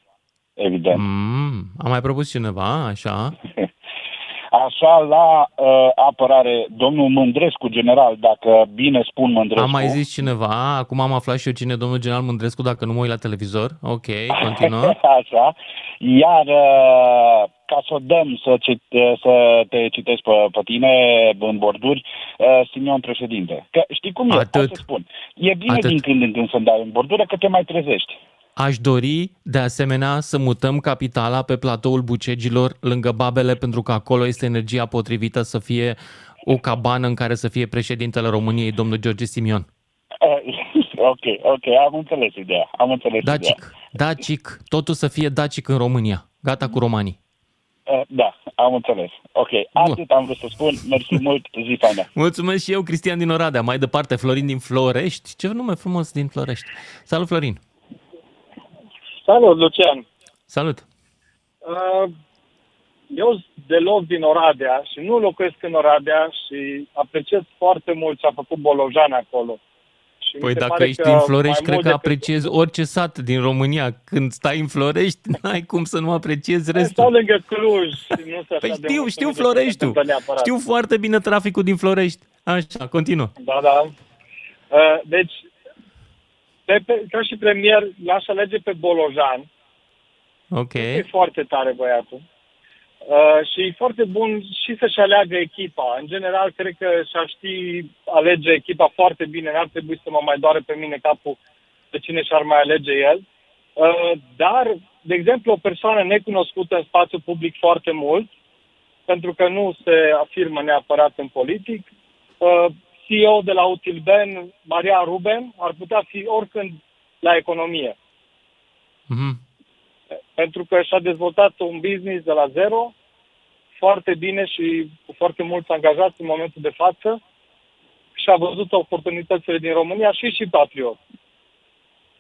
evident. Mm, am mai propus cineva, așa. Așa, la uh, apărare, domnul Mândrescu, general, dacă bine spun Mândrescu. Am mai zis cineva, acum am aflat și eu cine, domnul general Mândrescu, dacă nu mă uit la televizor. Ok, continuă. Așa, iar uh, ca să o dăm să, cit- să te citesc pe, pe tine în borduri, uh, Simion președinte. Că știi cum e, Atât. Să spun. E bine Atât. din când în când să-mi dai în bordură, că te mai trezești. Aș dori, de asemenea, să mutăm capitala pe platoul Bucegilor, lângă Babele, pentru că acolo este energia potrivită să fie o cabană în care să fie președintele României, domnul George Simion. Ok, ok, am înțeles ideea. Am înțeles Dacic, ideea. Dacic, totul să fie Dacic în România. Gata cu romanii. Da, am înțeles. Ok, atât am vrut să spun. Mersi mult, zi faină. Mulțumesc și eu, Cristian din Oradea. Mai departe, Florin din Florești. Ce nume frumos din Florești. Salut, Florin. Salut, Lucian! Salut! Eu deloc din Oradea și nu locuiesc în Oradea și apreciez foarte mult ce a făcut Bolojan acolo. Și păi dacă ești din Florești, cred că apreciezi orice sat din România. Când stai în Florești, n-ai cum să nu apreciezi restul. Stau lângă Cluj. Nu se păi știu, știu Floreștiul. Știu foarte bine traficul din Florești. Așa, continuă. Da, da. Deci, Pe, pe, ca și premier, l-aș alege pe Bolojan. Ok. E foarte tare băiatul. Uh, și e foarte bun și să-și aleagă echipa. În general, cred că și-ar ști alege echipa foarte bine. N-ar trebui să mă mai doare pe mine capul pe cine și-ar mai alege el. Uh, dar, de exemplu, o persoană necunoscută în spațiul public foarte mult, pentru că nu se afirmă neapărat în politic, uh, C E O de la Utilben, Maria Ruben, ar putea fi oricând la economie. Mm-hmm. Pentru că și-a dezvoltat un business de la zero, foarte bine și cu foarte mulți angajați în momentul de față, și-a văzut oportunitățile din România și și patriot.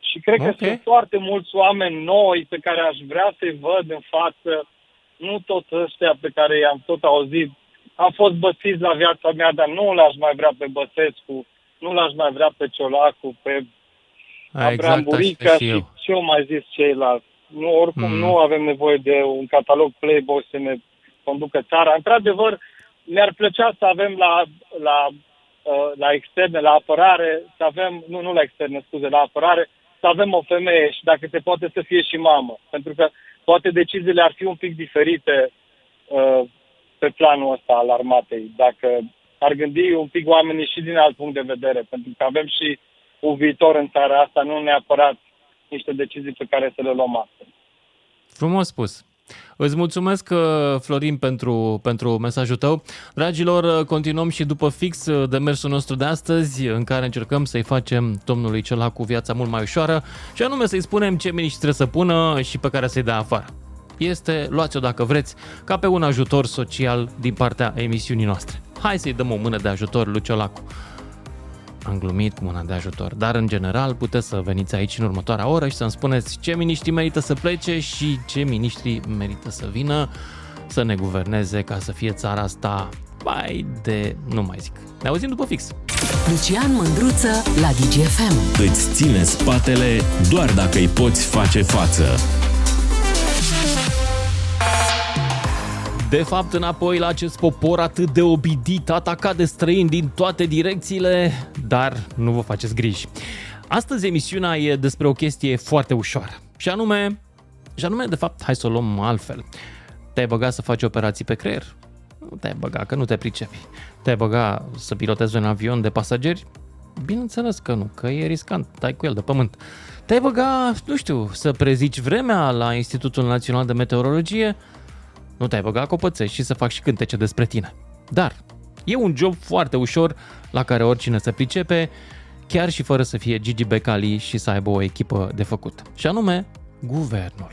Și cred okay. că sunt foarte mulți oameni noi pe care aș vrea să-i văd în față, nu toți ăștia pe care i-am tot auzit. Am fost băsiți la viața mea, dar nu l-aș mai vrea pe Băsescu, nu l-aș mai vrea pe Ciolacu, pe Abramburica exact, și ce au mai zis ceilalți. Nu, oricum mm. nu avem nevoie de un catalog Playboy să ne conducă țara. Într-adevăr, mi-ar plăcea să avem la, la, la externe, la apărare, să avem, nu, nu la externe, scuze, la apărare, să avem o femeie și dacă se poate să fie și mamă. Pentru că toate deciziile ar fi un pic diferite uh, pe planul ăsta al armatei, dacă ar gândi un pic oamenii și din alt punct de vedere, pentru că avem și un viitor în țara asta, nu neapărat niște decizii pe care să le luăm astăzi. Frumos spus! Îți mulțumesc, Florin, pentru, pentru mesajul tău. Dragilor, continuăm și după fix demersul nostru de astăzi, în care încercăm să-i facem domnului Ciolacu viața mult mai ușoară și anume să-i spunem ce miniștri trebuie să pună și pe care să-i dea afară. Este, luați-o dacă vreți, ca pe un ajutor social din partea emisiunii noastre. Hai să-i dăm o mână de ajutor lui Ciolacu. Am glumit cu mâna de ajutor, dar în general puteți să veniți aici în următoarea oră și să-mi spuneți ce miniștri merită să plece și ce miniștri merită să vină să ne guverneze ca să fie țara asta mai de... nu mai zic. Ne auzim după fix. Lucian Mândruță la D J F M. Îți ține spatele doar dacă îi poți face față. De fapt, înapoi la acest popor atât de obidit, atacat de străini din toate direcțiile, dar nu vă faceți griji. Astăzi emisiunea e despre o chestie foarte ușoară. Și anume, și anume de fapt, hai să o luăm altfel. Te-ai băgat să faci operații pe creier? Nu te-ai băgat, că nu te pricepi. Te-ai băgat să pilotezi un avion de pasageri? Bineînțeles că nu, că e riscant, tai cu el de pământ. Te-ai băgat, nu știu, să prezici vremea la Institutul Național de Meteorologie? Nu te-ai băgat, copățești și să fac și cântece despre tine. Dar E un job foarte ușor la care oricine se pricepe, chiar și fără să fie Gigi Becali și să aibă o echipă de făcut. Și anume, guvernul.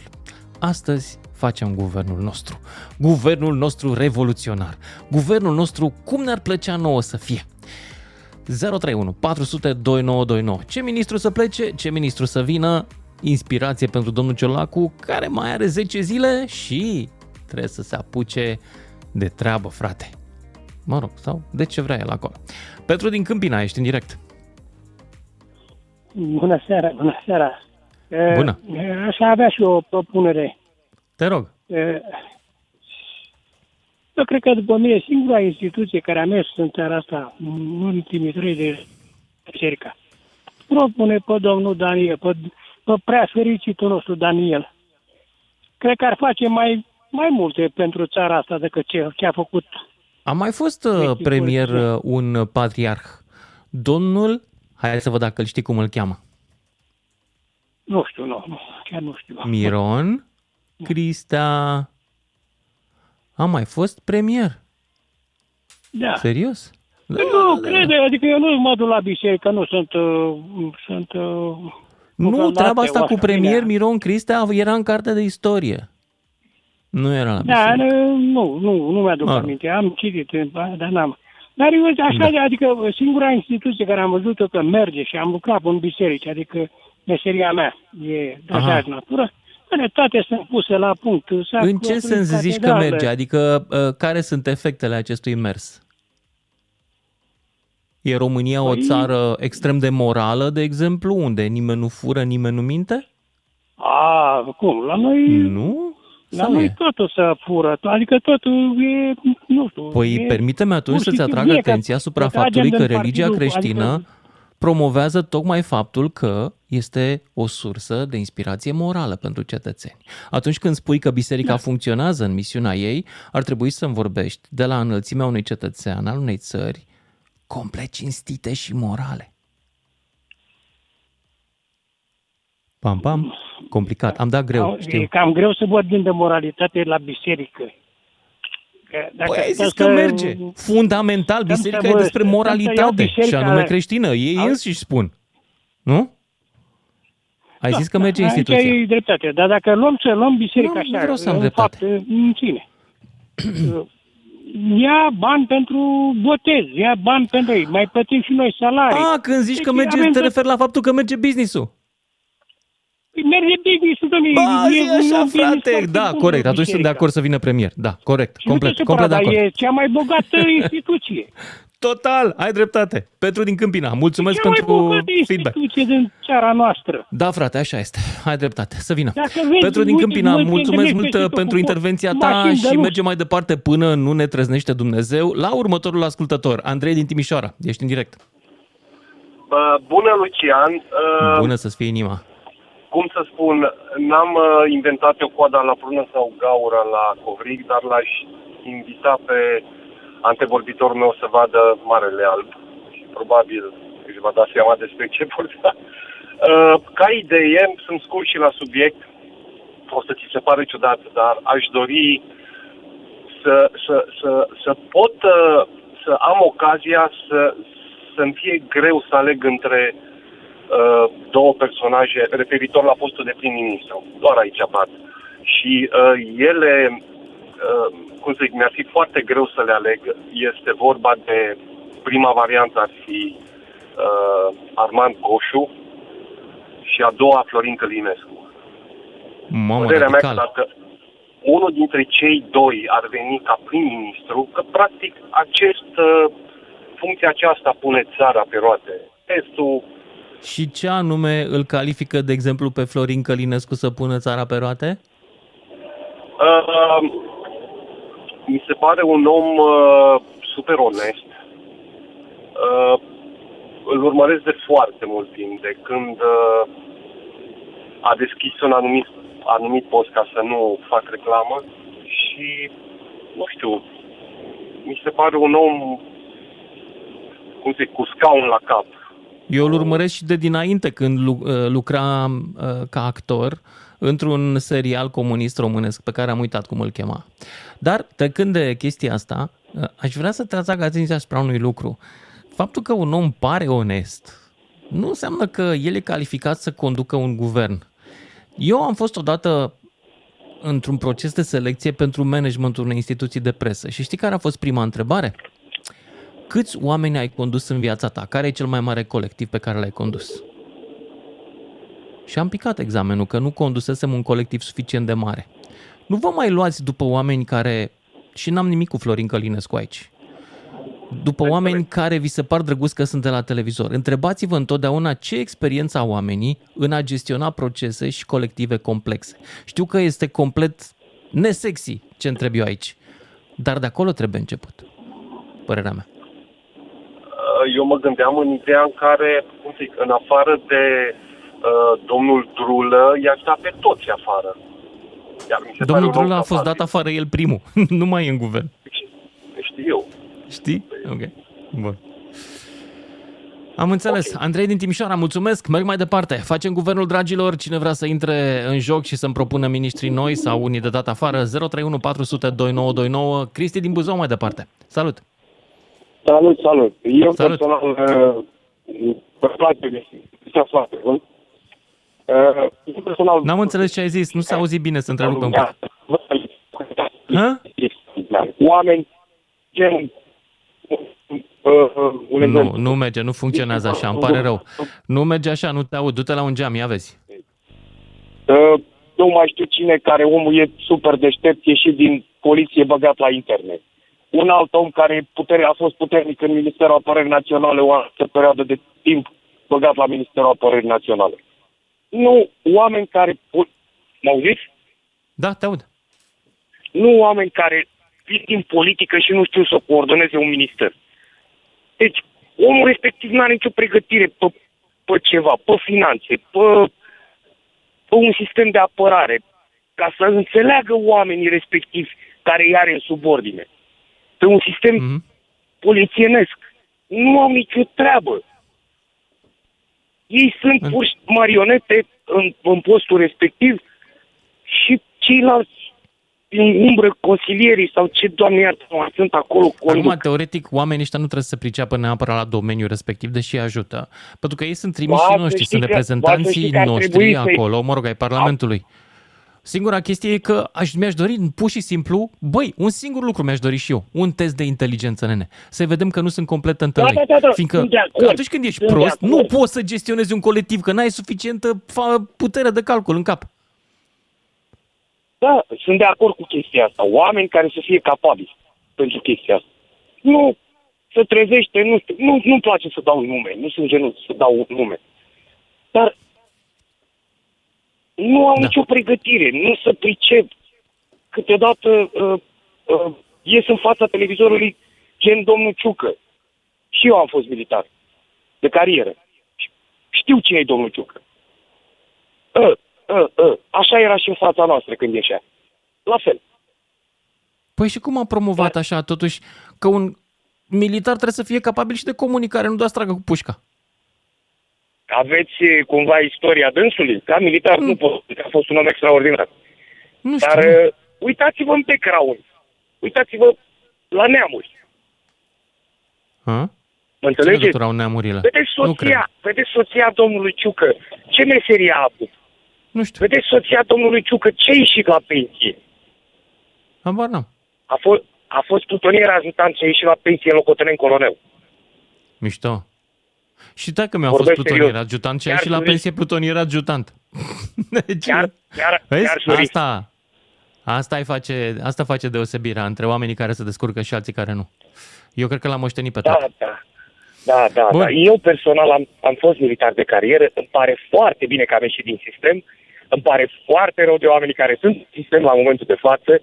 Astăzi facem guvernul nostru. Guvernul nostru revoluționar. Guvernul nostru cum ne-ar plăcea nouă să fie. zero trei unu patru sute douăzeci și nouă douăzeci și nouă. Ce ministru să plece, ce ministru să vină. Inspirație pentru domnul Ciolacu, care mai are zece zile și trebuie să se apuce de treabă, frate. Mă rog, sau de ce vrea el acolo. Petru din Câmpina, ești în direct. Bună seara, bună seara. Bună. Aș avea și o propunere. Te rog. Eu cred că după mine singura instituție care a mers în țara asta în ultimii trei de cerca. Propune pe domnul Daniel, pe, pe prea fericitul nostru Daniel. Cred că ar face mai, mai multe pentru țara asta decât ce, ce a făcut. A mai fost premier un patriarh. Domnul, hai să văd dacă îl știi cum îl cheamă. Nu știu, nu, nu, chiar nu știu. Miron, Cristea... A mai fost premier? Da. Serios? Da, nu, da, crede, da. Adică eu nu mă duc la biserică, nu sunt... Uh, sunt uh, nu, treaba asta cu premier, Miron Cristea, era în cartea de istorie. Nu era la biserică. Da, nu, nu, nu mi-aduc Or. aminte. Am citit, dar n-am... Dar eu, așa, da. adică singura instituție care am văzut-o că merge și am lucrat în biserici, adică meseria mea e de aceeași natură, toate sunt puse la punct. S-a în ce sens zici că merge? Adică care sunt efectele acestui mers? E România păi... o țară extrem de morală, de exemplu, unde nimeni nu fură, nimeni nu minte? A, cum? La noi... Nu? La noi e? Totul se fură, adică totul e, nu știu... Păi e... permite-mi atunci să-ți atrag atenția asupra faptului că religia creștină adică... promovează tocmai faptul că este o sursă de inspirație morală pentru cetățeni. Atunci când spui că biserica da. funcționează în misiunea ei, ar trebui să-mi vorbești de la înălțimea unui cetățean al unei țări complet cinstite și morale. Pam, pam, complicat. Am dat greu, știu. E cam greu să vorbim de moralitate la biserică. Dacă păi ai zis că, că merge. Fundamental, biserica e despre moralitate și anume creștină. Ei a... își spun. Nu? Ai da, zis că merge da, instituția. Aici e dreptate. Dar dacă luăm să luăm biserica nu, așa, vreau să am în dreptate. Fapt, în cine? Ia bani pentru botez, ia bani pentru ei. Mai plătim și noi salarii. A, când zici deci că merge, te referi la faptul că merge business-ul. Merge business-ul, domnule. Ba, e, e așa, frate. Da, corect. Atunci sunt de acord să vină premier. Da, corect. Și complet, complet de acord. E cea mai bogată instituție. Total, ai dreptate. Petru din Câmpina, mulțumesc cea pentru feedback. Cea mai bogată instituție din țara noastră. Da, frate, așa este. Ai dreptate. Să vină. Petru din Câmpina, mulțumesc mult pentru intervenția ta și mergem mai departe până nu ne trăznește Dumnezeu. La următorul ascultător, Andrei din Timișoara. Ești în direct. Bună, Lucian. Bună să-ți fie inima. Cum să spun, n-am uh, inventat eu coada la prună sau gaură la covrig, dar l-aș invita pe antevorbitorul meu să vadă Marele Alb și probabil își va da seama despre ce vorbea. Uh, ca idee, sunt scurt și la subiect, o să ți se pare ciudat, dar aș dori să, să, să, să pot, uh, să am ocazia să, să-mi fie greu să aleg între două personaje referitor la postul de prim-ministru, doar aici bat. Și uh, ele, uh, cum să zic, mi-ar fi foarte greu să le aleg. Este vorba de prima variantă ar fi uh, Armand Coșu și a doua Florin Călinescu. Mamă, părerea mea că dacă unul dintre cei doi ar veni ca prim-ministru, că practic acest, uh, funcția aceasta pune țara pe roate. Testul. Și ce anume îl califică, de exemplu, pe Florin Călinescu să pună țara pe roate? Uh, mi se pare un om uh, super onest. Uh, îl urmăresc de foarte mult timp, de când uh, a deschis un anumit, anumit post ca să nu fac reclamă și, nu știu, mi se pare un om, cum zic, cu scaun la cap. Eu îl urmăresc și de dinainte când lucra ca actor într-un serial comunist românesc pe care am uitat cum îl chema. Dar trecând de chestia asta, aș vrea să te atrag atenția asupra unui lucru. Faptul că un om pare onest nu înseamnă că el e calificat să conducă un guvern. Eu am fost odată într-un proces de selecție pentru managementul unei instituții de presă și știi care a fost prima întrebare? Câți oameni ai condus în viața ta? Care e cel mai mare colectiv pe care l-ai condus? Și am picat examenul, că nu condusesem un colectiv suficient de mare. Nu vă mai luați după oameni care, și n-am nimic cu Florin Călinescu aici, după oameni care vi se par drăguți că sunt de la televizor. Întrebați-vă întotdeauna ce experiență au oamenii în a gestiona procese și colective complexe. Știu că este complet nesexy ce întreb eu aici, dar de acolo trebuie început, părerea mea. Eu mă gândeam în ideea în care, cum zic, în afară de uh, domnul Drulă, i-aș da pe toți afară. Domnul Drulă a fost dat afară el primul, nu mai e în guvern. Știu eu. Știi? Ok. Bun. Am înțeles. Okay. Andrei din Timișoara, mulțumesc. Merg mai departe. Facem guvernul dragilor. Cine vrea să intre în joc și să-mi propună miniștrii noi sau unii de dat afară, zero trei unu patru zero zero doi nouă doi nouă. Cristi din Buzău mai departe. Salut! Salut, salut! Eu salut. personal vă uh, place de ce foarte bun. Uh, personal... N-am înțeles ce ai zis. Nu s-a auzit bine să întrerupă un pic. Oameni, gen... Nu, nu merge, nu funcționează așa, îmi pare rău. Nu merge așa, nu te aud, du-te la un geam, ia vezi. Nu mai știu cine, care omul e super deștept, ieșit din poliție, băgat la internet. Un alt om care putere, a fost puternic în Ministerul Apărării Naționale o altă perioadă de timp, băgat la Ministerul Apărării Naționale. Nu oameni care... M-auziți? Da, te aud. Nu oameni care vin din politică și nu știu să coordoneze un minister. Deci, omul respectiv nu are nicio pregătire pe, pe ceva, pe finanțe, pe, pe un sistem de apărare, ca să înțeleagă oamenii respectivi care îi are în subordine. Pe un sistem mm-hmm. polițienesc. Nu au nicio treabă. Ei sunt mm-hmm. puși marionete în, în postul respectiv și ceilalți în umbră consilierii sau ce, doamne iartă, sunt acolo conduc. Acum, teoretic, oamenii ăștia nu trebuie să priceapă neapărat la domeniul respectiv, deși ajută. Pentru că ei sunt trimiși ba, noștri, sunt reprezentanții noștri acolo, mă rog, ai Parlamentului. A... Singura chestie e că aș, mi-aș dori, pur și simplu, băi, un singur lucru mi-aș dori și eu, un test de inteligență, nene. Să vedem că nu sunt complet întâlnit. Da, da, da, da. Fiindcă atunci când ești sunt prost, nu poți să gestionezi un colectiv, că n-ai suficientă putere de calcul în cap. Da, sunt de acord cu chestia asta. Oameni care să fie capabili pentru chestia asta. Nu se trezește, nu, nu, nu-mi place să dau nume, nu sunt genul să dau nume. Dar nu au da. nicio pregătire, nu se pricep. Câteodată uh, uh, ies în fața televizorului gen domnul Ciucă. Și eu am fost militar de carieră. Știu cine e domnul Ciucă. Uh. Așa era și în fața noastră când ieșea. La fel. Păi și cum a promovat așa, totuși, că un militar trebuie să fie capabil și de comunicare, nu doar să tragă cu pușca? Aveți cumva istoria dânsului? Ca militar mm. nu pot, a fost un om extraordinar. Nu știu. Dar uh, uitați-vă în background. Uitați-vă la neamuri. Ha? Mă înțelegeți? Vedeți soția, vedeți soția domnului Ciucă. Ce meserie a avut? Nu știu. Vedeți soția domnului Ciucă, ce-a ieșit la pensie? Habar n-am. A fost, a fost plutonier ajutant ce-a ieșit la pensie locotenent colonel. Mișto. Și dacă mi-a Vorbesc fost plutonier serios. ajutant, ce-a ieșit la pensie plutonier ajutant. Deci, chiar, chiar, chiar asta, asta, îi face, asta face deosebirea între oamenii care se descurcă și alții care nu. Eu cred că l-am moștenit pe toate. Da, da. Da, da, Bun. da. Eu personal am, am fost militar de carieră, îmi pare foarte bine că am ieșit din sistem, îmi pare foarte rău de oamenii care sunt în sistem la momentul de față,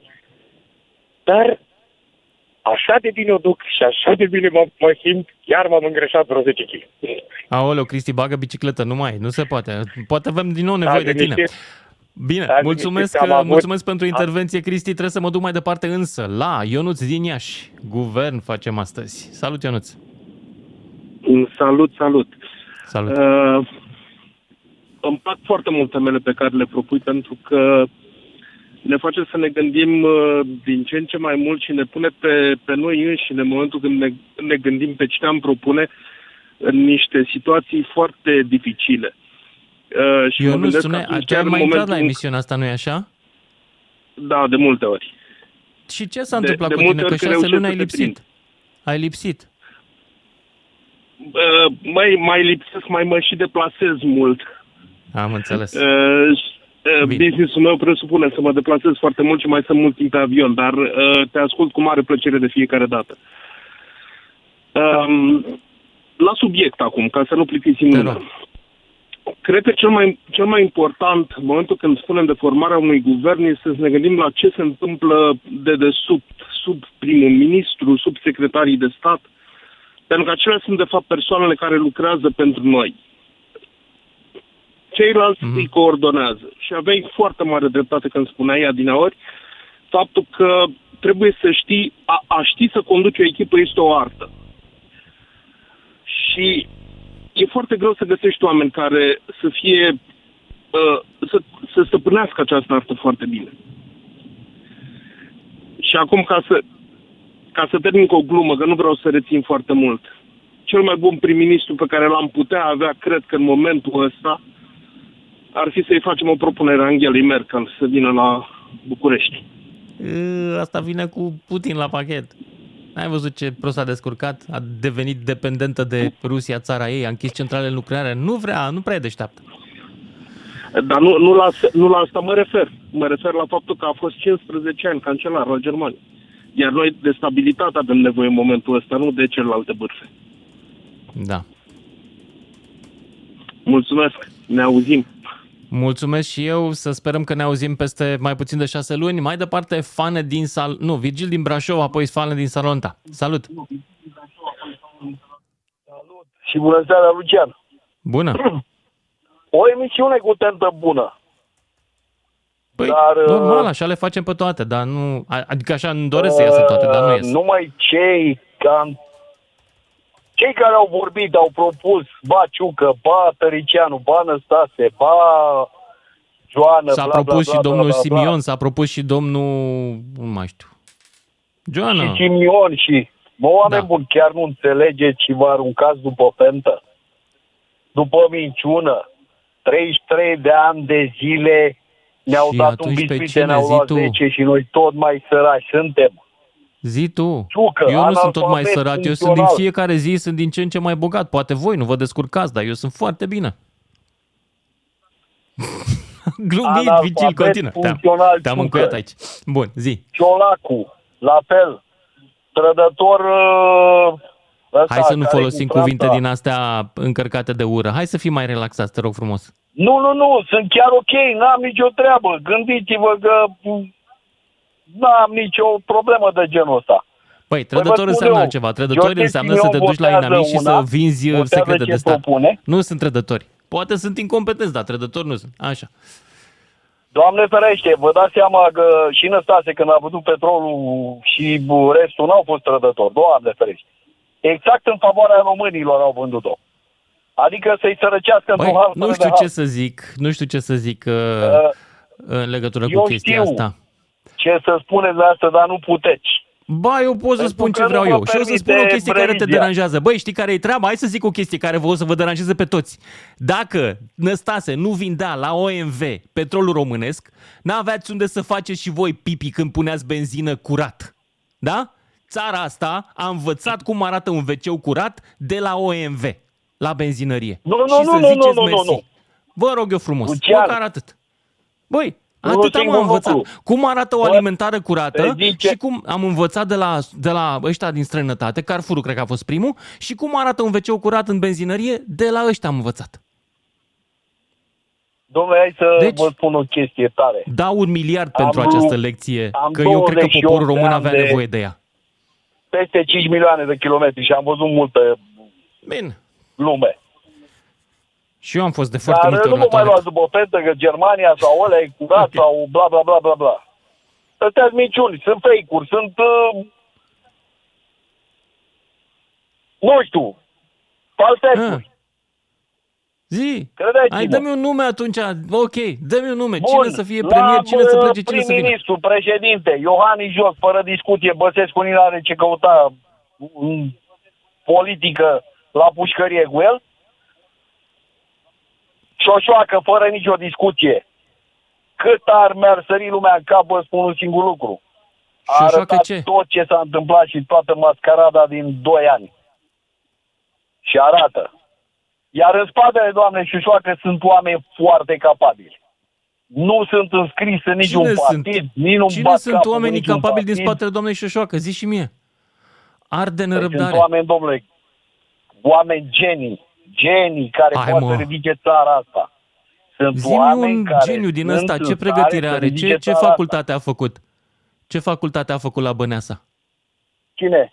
dar așa de bine o duc și așa de bine mă, mă simt, chiar m-am îngreșat vreo zece kilograme. Aoleu, Cristi, bagă bicicletă, nu mai, nu se poate. Poate avem din nou nevoie da, de tine. Niște... Bine, da, mulțumesc, mulțumesc pentru intervenție, Cristi. Trebuie să mă duc mai departe însă la Ionuț din Iași. Guvern facem astăzi. Salut, Ionuț! Salut, salut! Salut. Uh, îmi plac foarte mult temele pe care le propui, pentru că ne face să ne gândim din ce în ce mai mult și ne pune pe, pe noi înșine, în momentul când ne, ne gândim pe cine am propune, în niște situații foarte dificile. Uh, și eu nu sună, chiar mai intrat la emisiunea asta, nu-i așa? Da, de multe ori. Și ce s-a întâmplat de, cu de tine? Că șase luni ai lipsit. Ai lipsit. Uh, mai, mai lipsesc, mai mă și deplasez mult. Am înțeles. Uh, business-ul meu presupune să mă deplasez foarte mult și mai sunt mult timp pe avion, dar uh, te ascult cu mare plăcere de fiecare dată. Uh, la subiect acum, ca să nu plictisim mult. Cred că cel mai, cel mai important în momentul când spunem de formarea unui guvern este să ne gândim la ce se întâmplă de desubt, sub primul ministru, sub secretarii de stat, pentru că acelea sunt de fapt persoanele care lucrează pentru noi. Ceilalți mm-hmm. îi coordonează și aveai foarte mare dreptate când spuneai adineori faptul că trebuie să știi, a, a ști să conduci o echipă este o artă. Și e foarte greu să găsești oameni care să fie, să, să stăpânească această artă foarte bine. Și acum, ca să, ca să termin cu o glumă, că nu vreau să rețin foarte mult, cel mai bun prim-ministru pe care l-am putea avea, cred că în momentul ăsta, ar fi să-i facem o propunere a Angelei Merkel să vină la București. Asta vine cu Putin la pachet. N-ai văzut ce prost a descurcat? A devenit dependentă de Rusia, țara ei, a închis centralele nucleare. Nu vrea, nu prea e deșteaptă. Dar nu, nu, la, nu la asta mă refer. Mă refer la faptul că a fost cincisprezece ani cancelar la Germania. Iar noi de stabilitate avem nevoie în momentul ăsta, nu de celelalte bârfe. Da. Mulțumesc, ne auzim. Mulțumesc și eu, să sperăm că ne auzim peste mai puțin de șase luni. Mai departe, Fane din Sal... Nu, Virgil din Brașov, apoi Fane din Salonta. Salut! Salut! Și bună seara, Lucian! Bună! O emisiune cu tentă bună. Păi, dar, normal, așa le facem pe toate, dar nu... Adică așa îmi doresc uh, să iasă toate, dar nu ies. Numai cei ca... Cei care au vorbit, au propus, ba Ciucă, ba Tăriceanu, ba Năstase, ba Geoană... S-a bla, propus bla, bla, și domnul bla, bla, bla. Simion, s-a propus și domnul... Nu mai știu. Geoană. Și Simion și... Mă, oameni da. Buni, chiar nu înțelegeți și vă aruncați după pentă. După minciună. treizeci și trei de ani de zile ne-au și dat un biscuit, ne-au luat zece și noi tot mai sărași suntem. Zi tu, Ciucă, eu nu sunt tot mai sărat, eu sunt din fiecare zi, sunt din ce în ce mai bogat. Poate voi nu vă descurcați, dar eu sunt foarte bine. Glumit, Vigil, continuă. Te-am, te-am încuiat aici. Bun, zi. Ciolacu, la fel, trădător... Ăsta, hai să nu folosim cuvinte din astea încărcate de ură. Hai să fii mai relaxați, te rog frumos. Nu, nu, nu, sunt chiar ok, n-am nicio treabă. Gândiți-vă că... Nu am nicio problemă de genul ăsta. Păi, trădător înseamnă altceva. Trădători înseamnă să te duci la inamic și să vinzi secrete de stat. Propune. Nu sunt trădători. Poate sunt incompetenți, dar trădători nu sunt. Așa. Doamne ferește, vă dați seama că și Năstase, când a văzut petrolul și restul, n-au fost trădători. Doamne ferește. Exact în favoarea românilor au vândut-o. Adică să-i sărăcească într-un hal. Nu știu ce să zic. Nu știu ce să zic uh, în legătură cu chestia asta. Ce să spuneți de asta, dar nu puteți. Ba, eu pot să Pentru spun ce vreau eu. Și o să spun o chestie care te deranjează. Băi, știi care e treaba? Hai să zic o chestie care o să vă deranjeze pe toți. Dacă Năstase nu vindea la O M V petrolul românesc, n-aveați unde să faceți și voi pipi când puneați benzină curat. Da? Țara asta a învățat cum arată un veceu curat de la O M V, la benzinărie. Nu, nu, și nu, să nu, ziceți nu, nu, nu. Vă rog eu frumos, măcar atât. Băi, atât am învățat. Lucru. Cum arată o alimentară curată și cum am învățat de la, de la ăștia din străinătate, Carrefour-ul cred că a fost primul, și cum arată un veceu curat în benzinărie, de la ăștia am învățat. Dom'le, hai să deci, vă spun o chestie tare. Dau un miliard am, pentru această lecție, că eu cred că poporul român avea de nevoie de ea. Peste cinci milioane de kilometri și am văzut multă Bine. lume. Și eu am fost de foarte Dar multe ori la toaletă. Dar nu mă mai luați după pentă că Germania sau ăla e curat okay. sau bla bla bla bla bla. Astea-s minciuni, sunt fake-uri, sunt... Uh... Nu știu, falseturi. Zi, hai, dă-mi un nume atunci, ok, dă-mi un nume, bun, cine să fie premier, cine să plece, cine să vină. Prim-ministru, președinte, Iohannis jos, fără discuție, Băsescu nu are ce căuta politică la pușcărie cu el. Șoșoacă, fără nicio discuție. Cât ar mi-ar sări lumea în cap, vă spun un singur lucru. A arătat ce? tot ce s-a întâmplat și toată mascarada din doi ani. Și arată. Iar în spatele doamnei Șoșoacă sunt oameni foarte capabili. Nu sunt înscriși în niciun Cine partid, nici un Cine sunt oamenii capabili partid. din spatele doamnei Șoșoacă? Zici și mie. Arde nerăbdare. Sunt oameni, domnule, oameni genii, genii care Hai, poate mă. ridice țara asta. Sunt Zi-mi oameni un care geniu din ăsta, ce pregătire are, ce, ce facultate asta. a făcut? Ce facultate a făcut la Băneasa? Cine?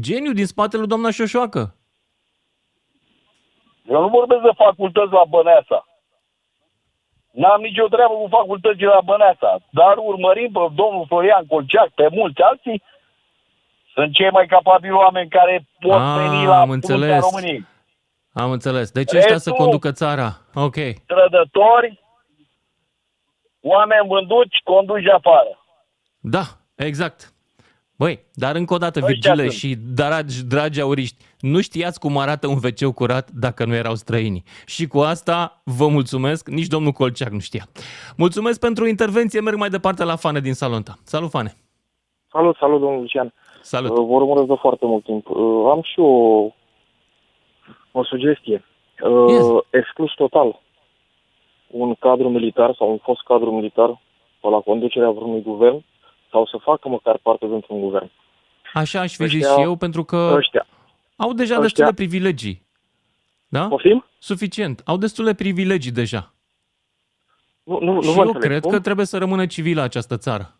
Geniu din spatele doamna Șoșoacă. Eu nu vorbesc de facultăți la Băneasa. N-am nicio treabă cu facultățile la Băneasa. Dar urmărim pe domnul Florian Colceac, pe mulți alții, sunt cei mai capabili oameni care pot A, veni la puterea României. Am înțeles. Deci Restul, ăștia să conducă țara. Ok. Trădători, oameni vânduți, conduși afară. Da, exact. Băi, dar încă o dată, Virgile și dragi, dragi auriști, nu știați cum arată un ve ce curat dacă nu erau străini. Și cu asta vă mulțumesc, nici domnul Colceac nu știa. Mulțumesc pentru intervenție, merg mai departe la Fane din Salonta. Salut, Fane! Salut, salut, domnul Lucian! Salut! Vă urmăresc de foarte mult timp. Am și o, o sugestie. Yes. Exclus total un cadru militar sau un fost cadru militar pe la conducerea vreunui guvern sau să facă măcar parte dintr-un guvern. Așa aș fi zis și eu, pentru că ăștia. au deja ăștia. destule privilegii. Da? Poftim? Suficient. Au destule privilegii deja. Nu, nu, și nu eu cred cum? că trebuie să rămână civilă această țară.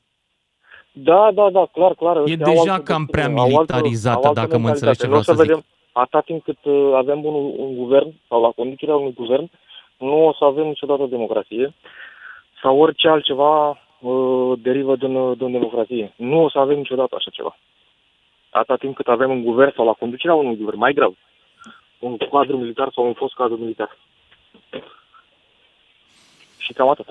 Da, da, da, clar, clar. E deja cam prea militarizată, altă, dacă mă înțelegi ce vreau să, să vedem, zic. Atâta timp cât avem un, un guvern sau la conducerea unui guvern, nu o să avem niciodată democrație sau orice altceva derivă din, din democrație. Nu o să avem niciodată așa ceva. Atâta timp cât avem un guvern sau la conducerea unui guvern, mai grav, un cadru militar sau un fost cadru militar. Și cam atât.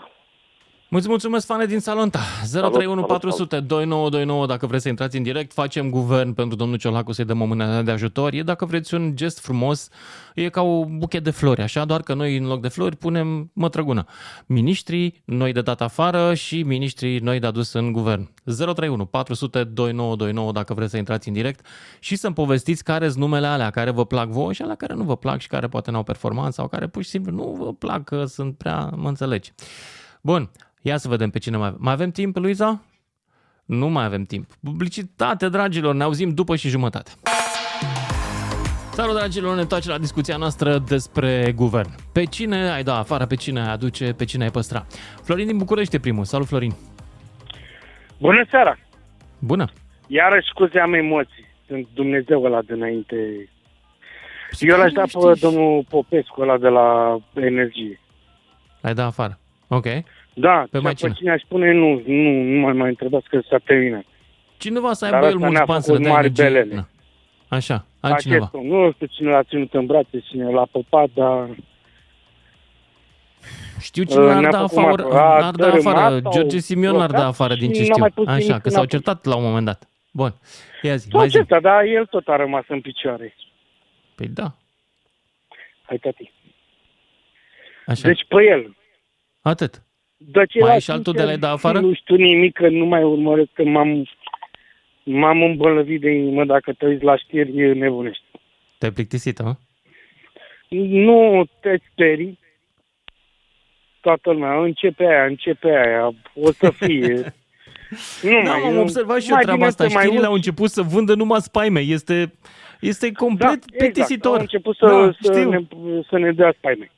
Mulți mulțumesc, Fane din Salonta. zero trei unu patru zero zero doi nouă doi nouă dacă vreți să intrați în direct. Facem guvern pentru domnul Ciolacu, să-i dăm o mână de ajutor. E, dacă vreți, un gest frumos. E ca o buchet de flori, așa, doar că noi în loc de flori punem mătrăgună. Miniștrii noi de dat afară și miniștrii noi de adus în guvern. zero trei unu patru zero zero doi nouă doi nouă dacă vreți să intrați în direct și să-mi povestiți care sunt numele alea care vă plac voi și alea care nu vă plac și care poate n-au performanță sau care pur și simplu nu vă plac, că sunt prea, mă înțelegi. Bun. Ia să vedem pe cine mai avem. Mai avem timp, Luiza? Nu mai avem timp. Publicitate, dragilor, ne auzim după și jumătate. Salut, dragilor, ne întoarcem la discuția noastră despre guvern. Pe cine ai da afară, pe cine ai aduce, pe cine ai păstra. Florin din București e primul. Salut, Florin. Bună seara. Bună. Iarăși, scuze, am emoții. Sunt Dumnezeu ăla dinainte. Spune, eu l-aș da pe domnul Popescu ăla de la energie. Ai da afară. Ok. Da, pe cine? cine aș spune, nu, nu, nu mai mai întrebați că s-a terminat. Cineva să aibă el mulți bani să dea energie. Așa, altcineva. Acest, nu știu cine l-a ținut în brațe, cine l-a păpat, dar... Știu cine l-ar da afară, l-ar da afară. George Simion l-ar da afară, din ce știu. Așa, că s-au certat la un moment dat. Bun, ia zi, mai zi. Certat, dar el tot a rămas în picioare. Păi da. Hai, tati. Așa. Deci pe el. Atât. Mai e și altul de la da afară? Nu știu nimic, că nu mai urmăresc, că m-am, m-am îmbolnăvit de inimă, dacă te uiți la știri, nebunești. Te-ai plictisit, mă? Nu te sperii. Toată lumea, începe aia, începe aia, o să fie. Nu da, mai, am observat și eu treaba asta. Știrile mai... au început să vândă numai spaime. Este, este complet da, plictisitor. Exact, au început să, da, să, ne, să ne dea spaime.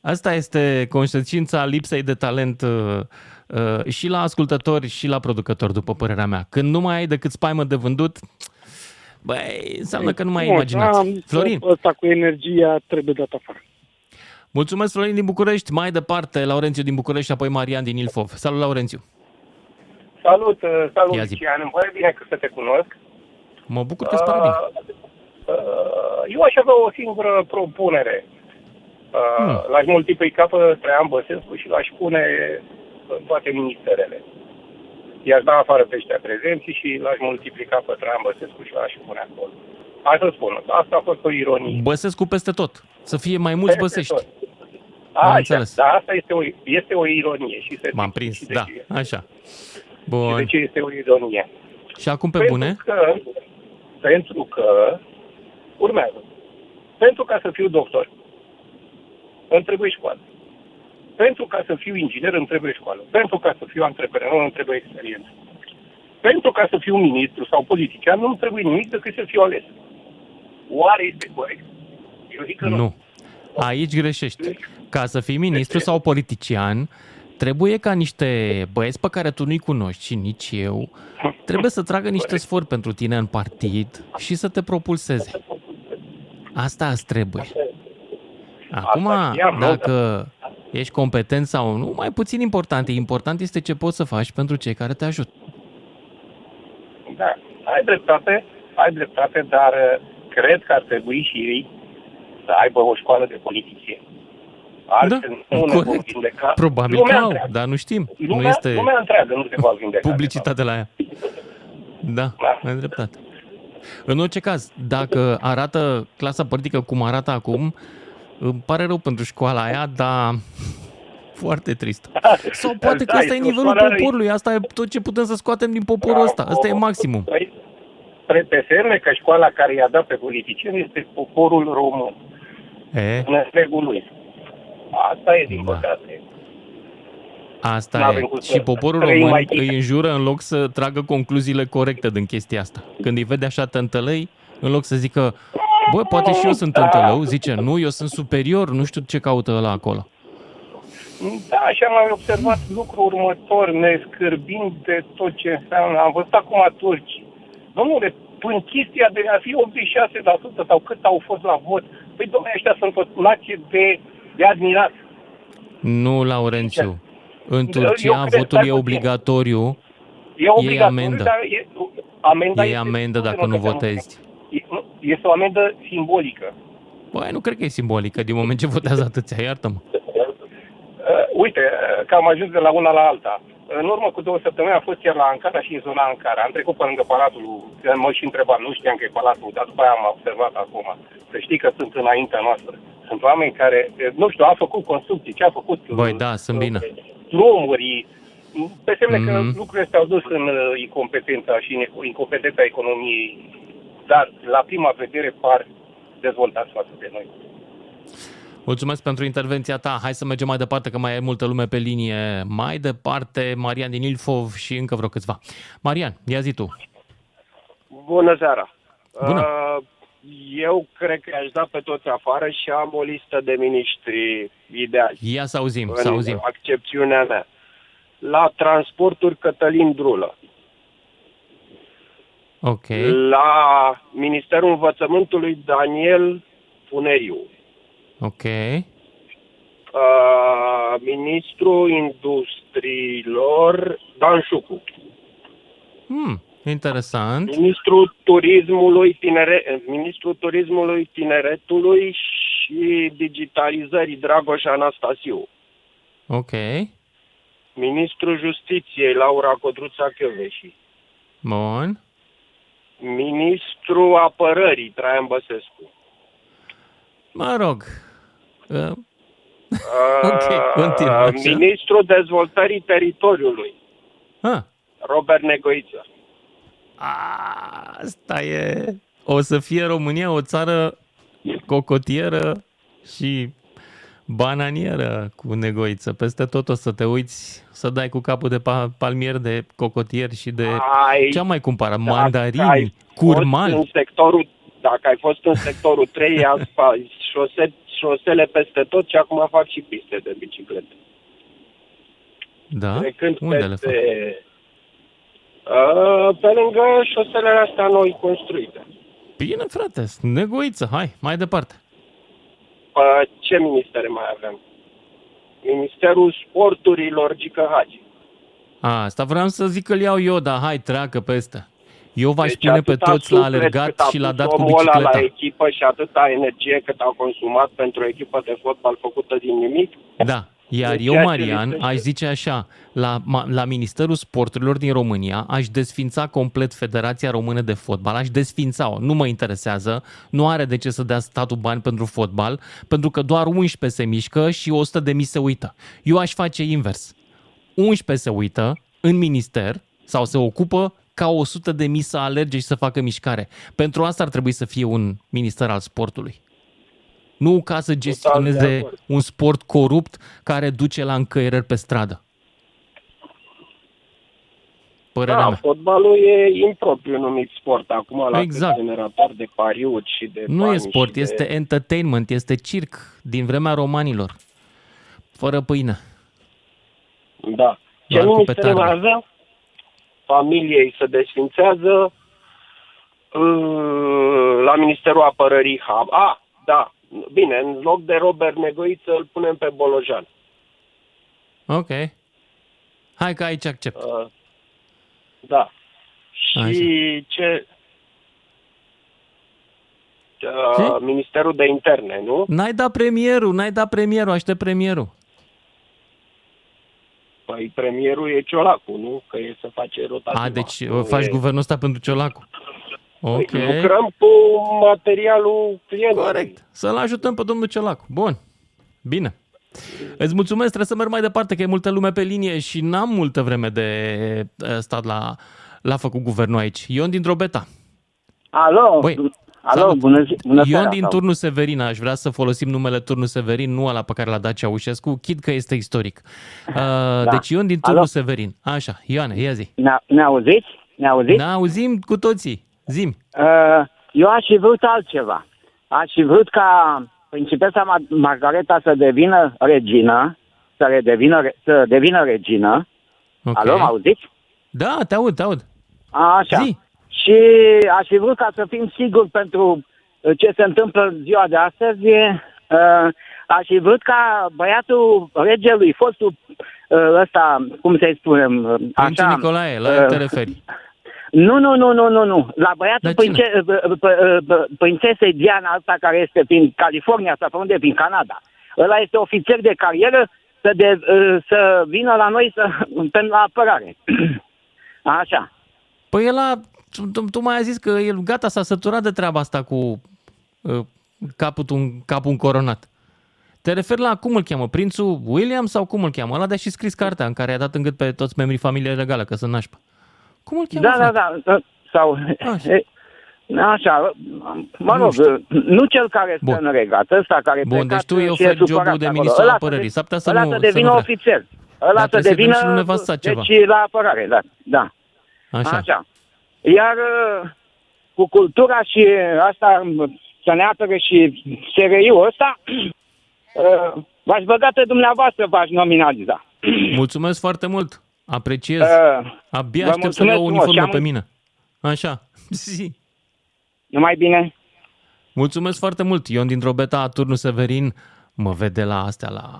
Asta este consecința lipsei de talent uh, uh, și la ascultători și la producători, după părerea mea. Când nu mai ai decât spaimă de vândut, băi, înseamnă că nu mai ai imaginați. Da, Florin. Ăsta cu energia trebuie dat afară. Mulțumesc, Florin din București. Mai departe, Laurențiu din București, apoi Marian din Ilfov. Salut, Laurențiu. Salut, salut, Lucian. Îmi pare bine că să te cunosc. Mă bucur că îți pare bine. Uh, uh, eu aș avea o singură propunere. Uh, l-aș multiplica pe Traian Băsescu și l-aș pune în toate ministerele. I-aș da afară pe ăștia prezenții și l-aș multiplica pe Traian Băsescu și l-aș pune acolo. Hai să spun, asta a fost o ironie. Băsescu peste tot. Să fie mai mulți băsești. Așa, dar asta este o, este o ironie. Și se m-am prins, și da, ce așa. Bun. Și de ce este o ironie? Și acum pe pentru bune? Că, pentru că urmează. Pentru ca să fiu doctor, îmi trebuie școală. Pentru ca să fiu inginer, îmi trebuie școală. Pentru ca să fiu antreprenor, îmi trebuie experiență. Pentru ca să fiu ministru sau politician, nu îmi trebuie nimic decât să fiu ales. Oare este corect? Eu zic că nu. nu. Aici greșești. Ca să fii ministru sau politician, trebuie ca niște băieți pe care tu nu-i cunoști și nici eu, trebuie să tragă niște sfori pentru tine în partid și să te propulseze. Asta îți trebuie. Acum, dacă ești competent sau nu, mai puțin important. Important este ce poți să faci pentru cei care te ajută. Da, ai dreptate, ai dreptate, dar cred că ar trebui și ei să aibă o școală de politicieni. Da, nu corect. Probabil că au, dar nu știm. Lumea, nu este lumea întreagă, nu se va vindeca. Publicitatea la ea. Da, da, ai dreptate. În orice caz, dacă arată clasa politică cum arată acum, îmi pare rău pentru școala aia, dar foarte trist. Sau poate că ăsta e nivelul poporului, asta e tot ce putem să scoatem din poporul ăsta, ăsta e maximum. Preteserme că școala care i-a dat pe politicieni este poporul român. E? În întregul lui. Asta e din păcate. Asta n-avem e. Și poporul român îi înjură în loc să tragă concluziile corecte din chestia asta. Când îi vede așa tântălăi, în loc să zică bă, poate și eu sunt tântălău, zice, nu, eu sunt superior, nu știu ce caută ăla acolo. Da, și am mai observat lucrul următor, ne scârbim de tot ce înseamnă. Am văzut acum turci. Domnule, până chestia de a fi optzeci și șase la sută sau cât au fost la vot, păi domnule, ăștia sunt o nație de, de admirat. Nu, Laurențiu. În Turcia votul e obligatoriu. E obligatoriu, e amendă. Dar e, amenda e amendă dacă nu votezi. Este o amendă simbolică. Băi, nu cred că e simbolică, din moment ce votează atâția, iartă-mă. Uite, că am ajuns de la una la alta. În urmă cu două săptămâni am fost chiar la Ankara și în zona Ankara. Am trecut pe lângă palatul, mă și întrebam, nu știam că e palatul, dar după aia am observat acum. Să știi că sunt înaintea noastră. Sunt oameni care, nu știu, au făcut construcții, ce au făcut... Băi, da, sunt bine. Drumuri, pe semne mm-hmm. că lucrurile astea au dus în incompetența și în incompetența economiei, dar la prima vedere par dezvoltați față de noi. Mulțumesc pentru intervenția ta. Hai să mergem mai departe, că mai e multă lume pe linie. Mai departe, Marian din Ilfov și încă vreo câțiva. Marian, ia zi tu. Bună seara. Bună. Eu cred că i-aș da pe toți afară și am o listă de miniștri ideali. Ia să auzim, să auzim. Accepțiunea mea. La transporturi, Cătălin Drulă. Ok. La Ministerul Învățământului, Daniel Funeriu. Ok. Uh, ministrul Industriilor, Dan Șucu. Hmm, interesant. Ministrul Turismului, tinere, ministrul Turismului, Tineretului și Digitalizării, Dragoș Anastasiu. Ok. Ministrul Justiției, Laura Codruța Chioveși. Bun. Ministrul Apărării, Traian Băsescu. Mă rog. Uh. Okay, continuă, ministrul Dezvoltării Teritoriului, ah. Robert Negoiță. Asta e. O să fie România o țară cocotieră și bananieră cu Negoiță. Peste tot o să te uiți, să dai cu capul de palmier, de cocotier și de... Ai, ce-am mai cumpărat? Mandarini, curmani. În sectorul, dacă ai fost în sectorul trei, azi șose, șosele peste tot și acum fac și piste de biciclete. Da? Trecând unde peste, le fac? Uh, pe lângă șoselele astea noi construite. Bine, frate, Negoiță, hai, mai departe. Uh, ce ministere mai avem? Ministerul Sporturilor, Gică Hagi. A, asta vreau să zic că-l iau eu, dar hai, treacă peste. Eu v-aș deci pune pe toți la alergat și la dat cu bicicleta. La echipă și atâta energie cât au consumat pentru o echipă de fotbal făcută din nimic. Da. Iar eu, Marian, aș zice așa, la, la Ministerul Sporturilor din România aș desfința complet Federația Română de Fotbal, aș desfința-o, nu mă interesează, nu are de ce să dea statul bani pentru fotbal, pentru că doar unsprezece se mișcă și o sută de mii se uită. Eu aș face invers. unsprezece se uită în minister sau se ocupă ca o sută de mii să alerge și să facă mișcare. Pentru asta ar trebui să fie un minister al sportului. Nu ca să gestioneze un sport corupt care duce la încăierări pe stradă. Părerea da, mea. Fotbalul e impropriu numit sport acum la exact. Generator de pariuri și de nu e sport, este de... entertainment, este circ din vremea romanilor. Fără pâine. Da. Ce nu se familiei se desfințează la Ministerul Apărării. A, da. Bine, în loc de Robert Negoiță îl punem pe Bolojan. Ok. Hai că aici accept. Uh, da. Și așa. ce... Uh, Ministerul de Interne, nu? N-ai dat premierul, n-ai dat premierul, aștept premierul. Păi premierul e Ciolacu, nu? Că e să face rotația. A, deci nu faci e... guvernul ăsta pentru Ciolacu. Okay. Lucrăm cu materialul clientului. Corect. Să-l ajutăm pe domnul Ciolacu. Bun. Bine. Îți mulțumesc. Trebuie să merg mai departe, că e multă lume pe linie și n-am multă vreme de stat la, la făcut guvernul aici. Ion din Drobeta. Alo. Băi, alo, bună zi, bună seara. Ion din sau. Turnul Severin. Aș vrea să folosim numele Turnul Severin, nu ala pe care l-a dat Ceaușescu. Chid că este istoric. Uh, da. Deci Ion din Turnul alo. Severin. Așa. Ioane, ia zi. Ne auziți? Ne auziți? Ne auzim cu toții. Zim. Eu aș fi vrut altceva. Aș fi vrut ca principesa Margareta să devină regină, să redevină, să devină regină. Okay. Alo, m-auziți? Da, te aud, te aud. Așa. Zi. Și aș fi vrut ca să fim siguri pentru ce se întâmplă în ziua de astăzi. Aș fi vrut ca băiatul regelui, fostul ăsta, cum să-i spunem? Prințul Nicolae, la el te referi. Nu, nu, nu, nu, nu, nu. La băiatul prințe- p- p- p- prințesei Diana asta care este prin California sau pe unde, prin Canada. Ăla este ofițer de carieră să, de, să vină la noi să, pentru apărare. Așa. Păi ăla, tu, tu mai ai zis că el gata s-a săturat de treaba asta cu uh, capul, capul încoronat. Te referi la cum îl cheamă? Prințul William sau cum îl cheamă? Ăla de-a și scris cartea în care i-a dat în gât pe toți membrii familiei regale că sunt nașpa. Cum îl cheamă? Da, da, da. Sau... Așa. Așa. Mă rog, nu, nu cel care stă în regat, ăsta care... Bun, deci tu îi oferi jobul de ministru al apărării. S-ar putea să nu... Ăla să devină ofițer. Ăla să devină... Deci la apărare, da. da. Așa. Așa. Iar cu cultura și asta săneatără și S R I-ul ăsta, v-aș băga pe dumneavoastră, v-aș nominaliza. Mulțumesc foarte mult. Apreciez. Uh, Abia aștept să iau uniformă am... pe mine. Așa. Numai bine. Mulțumesc foarte mult. Ion din Drobeta, Turnul Severin, mă vede la astea, la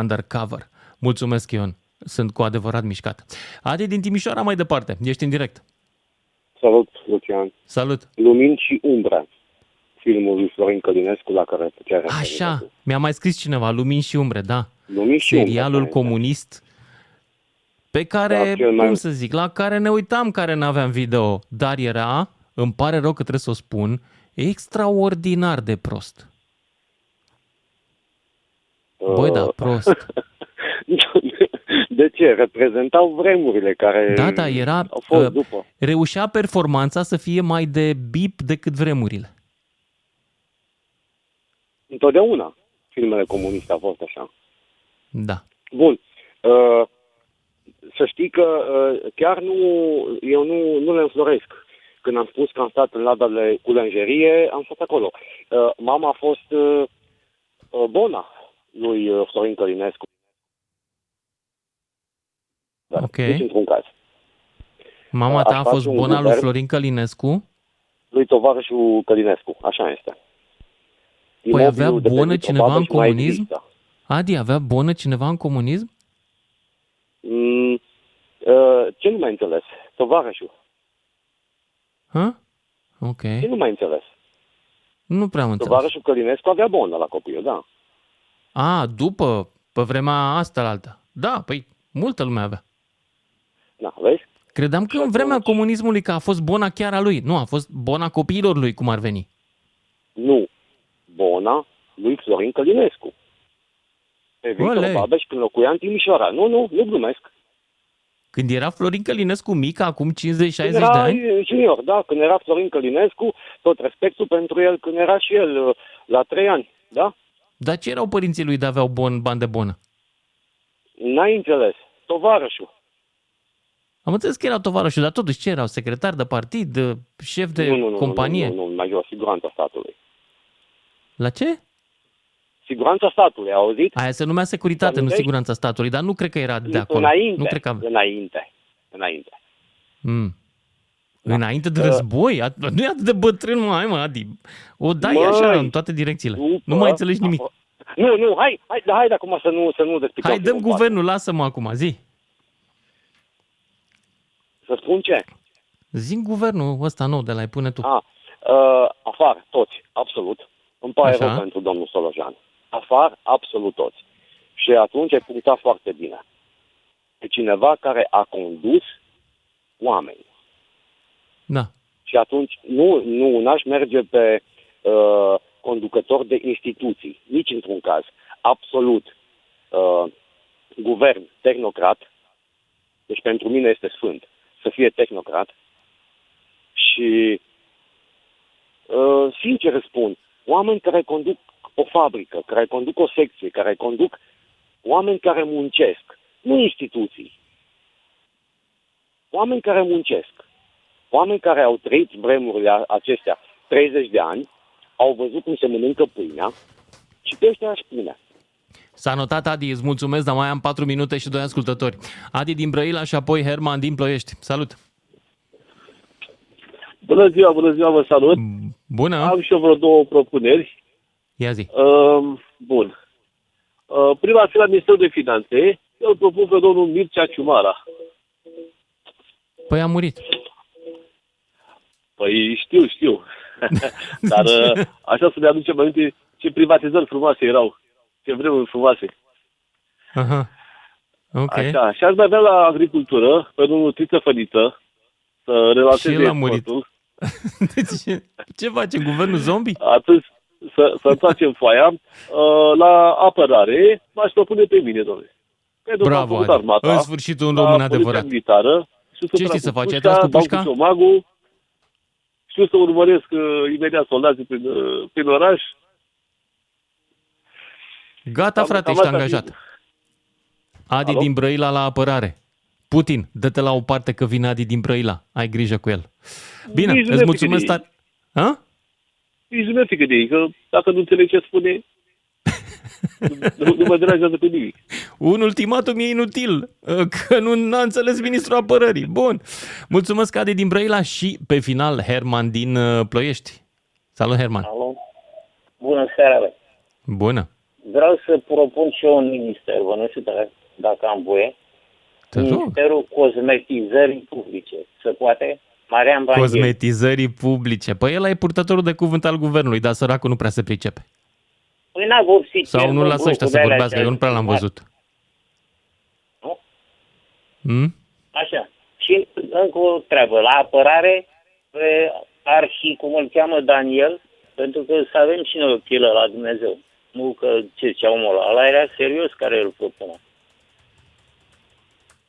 undercover. Mulțumesc, Ion. Sunt cu adevărat mișcat. Adi din Timișoara mai departe. Ești în direct. Salut, Lucian. Salut. Lumini și umbra. Filmul lui Florin Călinescu la care putea... Așa. Mi-a mai scris cineva. Lumini și umbre, da. Lumini și umbre. Serialul comunist... Pe care, da, cum să zic, la care ne uitam, care n-aveam video, dar era, îmi pare rău că trebuie să o spun, extraordinar de prost. Uh. Băi, da, prost. De ce? Reprezentau vremurile care da, da, era, au fost după. Reușea performanța să fie mai de bip decât vremurile. Întotdeauna filmele comuniste au fost așa. Da. Bun. Uh. Să știi că chiar nu, eu nu, nu le înfloresc. Când am spus că am stat în ladele cu lingerie, am stat acolo. Mama a fost bona lui Florin Călinescu. Ok. Nici într-un caz. Mama ta a, a fost bona lui Florin Călinescu? Lui tovarășul Călinescu, așa este. Imobilul păi avea bună cineva în comunism? Adi, avea bună cineva în comunism? Mm, uh, ce nu mai înțeles? Tovarășul. Ha? Ok. Și nu mai înțeles. Nu prea am înțeles. Tovarășul Călinescu avea bonă la copil, da. A, după, pe vremea asta la alta. Da, păi, multă lume avea. Da, vezi? Credeam că în vremea comunismului că a fost bona chiar a lui. Nu, a fost bona copiilor lui, cum ar veni. Nu. Bona lui Florin Călinescu. Pe Victor Babeș când locuia în Timișoara. Nu, nu, nu glumesc. Când era Florin Călinescu mic, acum cincizeci șaizeci de ani? Junior, da, când era Florin Călinescu, tot respectul pentru el, când era și el la trei ani, da? Dar ce erau părinții lui de aveau bon, bani de bonă? N-ai înțeles. Tovarășul. Am înțeles că erau tovarășul, dar totuși ce erau? Secretar de partid? Șef de nu, nu, nu, companie? Nu, nu, nu, major, siguranța statului. La ce? Siguranța statului, auzit? Aia se numea securitate, nu siguranța statului, dar nu cred că era de acolo. Înainte, nu cred că... înainte, înainte. Mm. Da. Înainte de război? Nu e atât de bătrân, mai mă, Adi. O dai Măi, așa în toate direcțiile. După, nu mai înțelegi nimic. Nu, nu, hai, hai, hai de acum să nu, să nu despicăm. Hai, dăm guvernul, parte. Lasă-mă acum, zi. Să spun ce? Zi guvernul ăsta nou de la-i pune tu. A, uh, afară, toți, absolut. Îmi pare rău pentru domnul Solojan. Afară, absolut toți. Și atunci ai punctat foarte bine. E cineva care a condus oameni. Da. Și atunci nu, nu n-aș merge pe uh, conducător de instituții. Nici într-un caz. Absolut. Uh, guvern tehnocrat. Deci pentru mine este sfânt să fie tehnocrat. Și uh, sincer îți spun, oameni care conduc o fabrică, care conduc o secție, care conduc oameni care muncesc, nu instituții. Oameni care muncesc, oameni care au trăit vremurile acestea treizeci de ani, au văzut cum se mănâncă pâinea și pe ăștia aș pune. S-a notat, Adi, îți mulțumesc, dar mai am patru minute și doi ascultători. Adi din Brăila și apoi Herman din Ploiești. Salut! Bună ziua, bună ziua, vă salut! Bună! Am și eu vreo două propuneri. Ia zi. Uh, bun. Uh, prima ar fi la Ministerul de Finanțe. Eu îl propun pe domnul Mircea Ciumara. Păi a murit. Păi știu, știu. Dar uh, așa să ne aducem aminte ce privatizări frumoase erau. Ce vremuri frumoase. Aha. Okay. Așa. Și aș mai avea la agricultură pe domnul Triță Făniță să relaxeze exportul. ce, ce face guvernul zombie? Atunci să, să întoarcem foaia. Uh, la apărare m-aș propune pe mine, domnule. Bravo, Adi. Armata, în sfârșit un român adevărat. Militară, ce știi să faci? Ai tras cu pușca? Știu să urmăresc uh, imediat soldații prin, uh, prin oraș. Gata, am, frate, ești angajat. Fi... Adi Alo? Din Brăila la apărare. Putin, dă-te la o parte că vine Adi din Brăila. Ai grijă cu el. Bine, nici îți mulțumesc tare. Ha? Nici nu mi-e frică de ei, că dacă nu înțeleg ce spune, nu, nu mă deranjează cu nimic. Un ultimatum e inutil, că nu a înțeles ministrul apărării. Bun, mulțumesc Adi din Brăila și pe final Herman din Ploiești. Salut, Herman. Alo. Bună seara, băi. Bună. Vreau să propun și eu un minister, vă nu știu dacă, dacă am voie. Ministerul Cosmetizării Publice. Se poate? Marian Banghel. Cosmetizării publice. Păi el e purtătorul de cuvânt al guvernului, dar săracul nu prea se pricepe. Păi n-a vopsit. Sau nu-l lasă ăștia să vorbească, eu nu prea l-am văzut. Nu? Hmm? Așa. Și încă o treabă. La apărare ar fi, cum îl cheamă, Daniel, pentru că să avem și noi o pilă la Dumnezeu. Nu că ce zicea omul ăla. Ăla era serios care îl propună.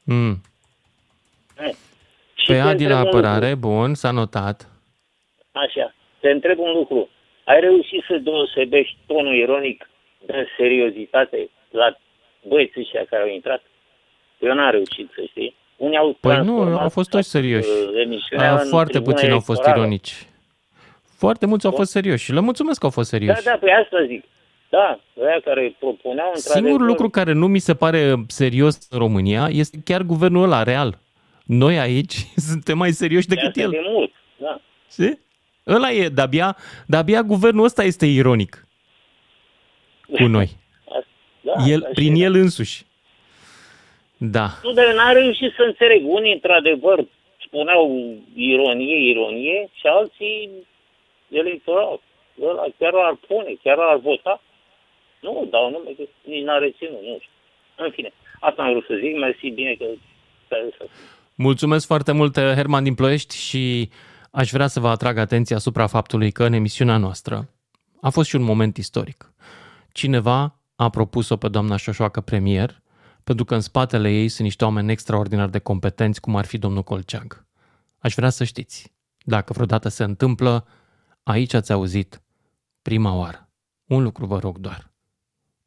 Mm. Pe Adi la apărare, bun, s-a notat. Așa, te întreb un lucru. Ai reușit să deosebești tonul ironic de seriozitate la băieții ăștia care au intrat? Eu n-am reușit, să știi. Unii au păi nu, au fost toți serioși. A, foarte puțini au fost ironici. Foarte mulți au fost serioși. Le mulțumesc că au fost serioși. Da, da, pe asta zic. Da, ăia care propuneau... Singurul lucru care nu mi se pare serios în România este chiar guvernul ăla, real. Noi aici suntem mai serioși decât el. De mult, da. Știi? Ăla e, de-abia, de-abia guvernul ăsta este ironic cu noi. Da, el, prin el însuși. Da. Nu, dar n-a reușit să înțeleg. Unii, într-adevăr, spuneau ironie, ironie, și alții electoral. Ăla chiar ar pune, chiar ar vota. Nu, dar nu, nici n-a reținut, nu știu. În fine, asta am vrut să zic, mersi, bine că... Mulțumesc foarte mult, Herman din Ploiești, și aș vrea să vă atrag atenția asupra faptului că în emisiunea noastră a fost și un moment istoric. Cineva a propus-o pe doamna Șoșoacă premier, pentru că în spatele ei sunt niște oameni extraordinar de competenți, cum ar fi domnul Colceag. Aș vrea să știți, dacă vreodată se întâmplă, aici ați auzit prima oară. Un lucru vă rog doar,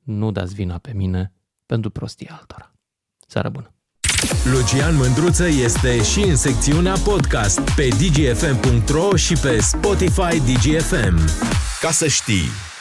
nu dați vina pe mine pentru prostia altora. Seară bună! Lucian Mândruță este și în secțiunea podcast pe d j f m punct r o și pe Spotify d j f m. Ca să știi!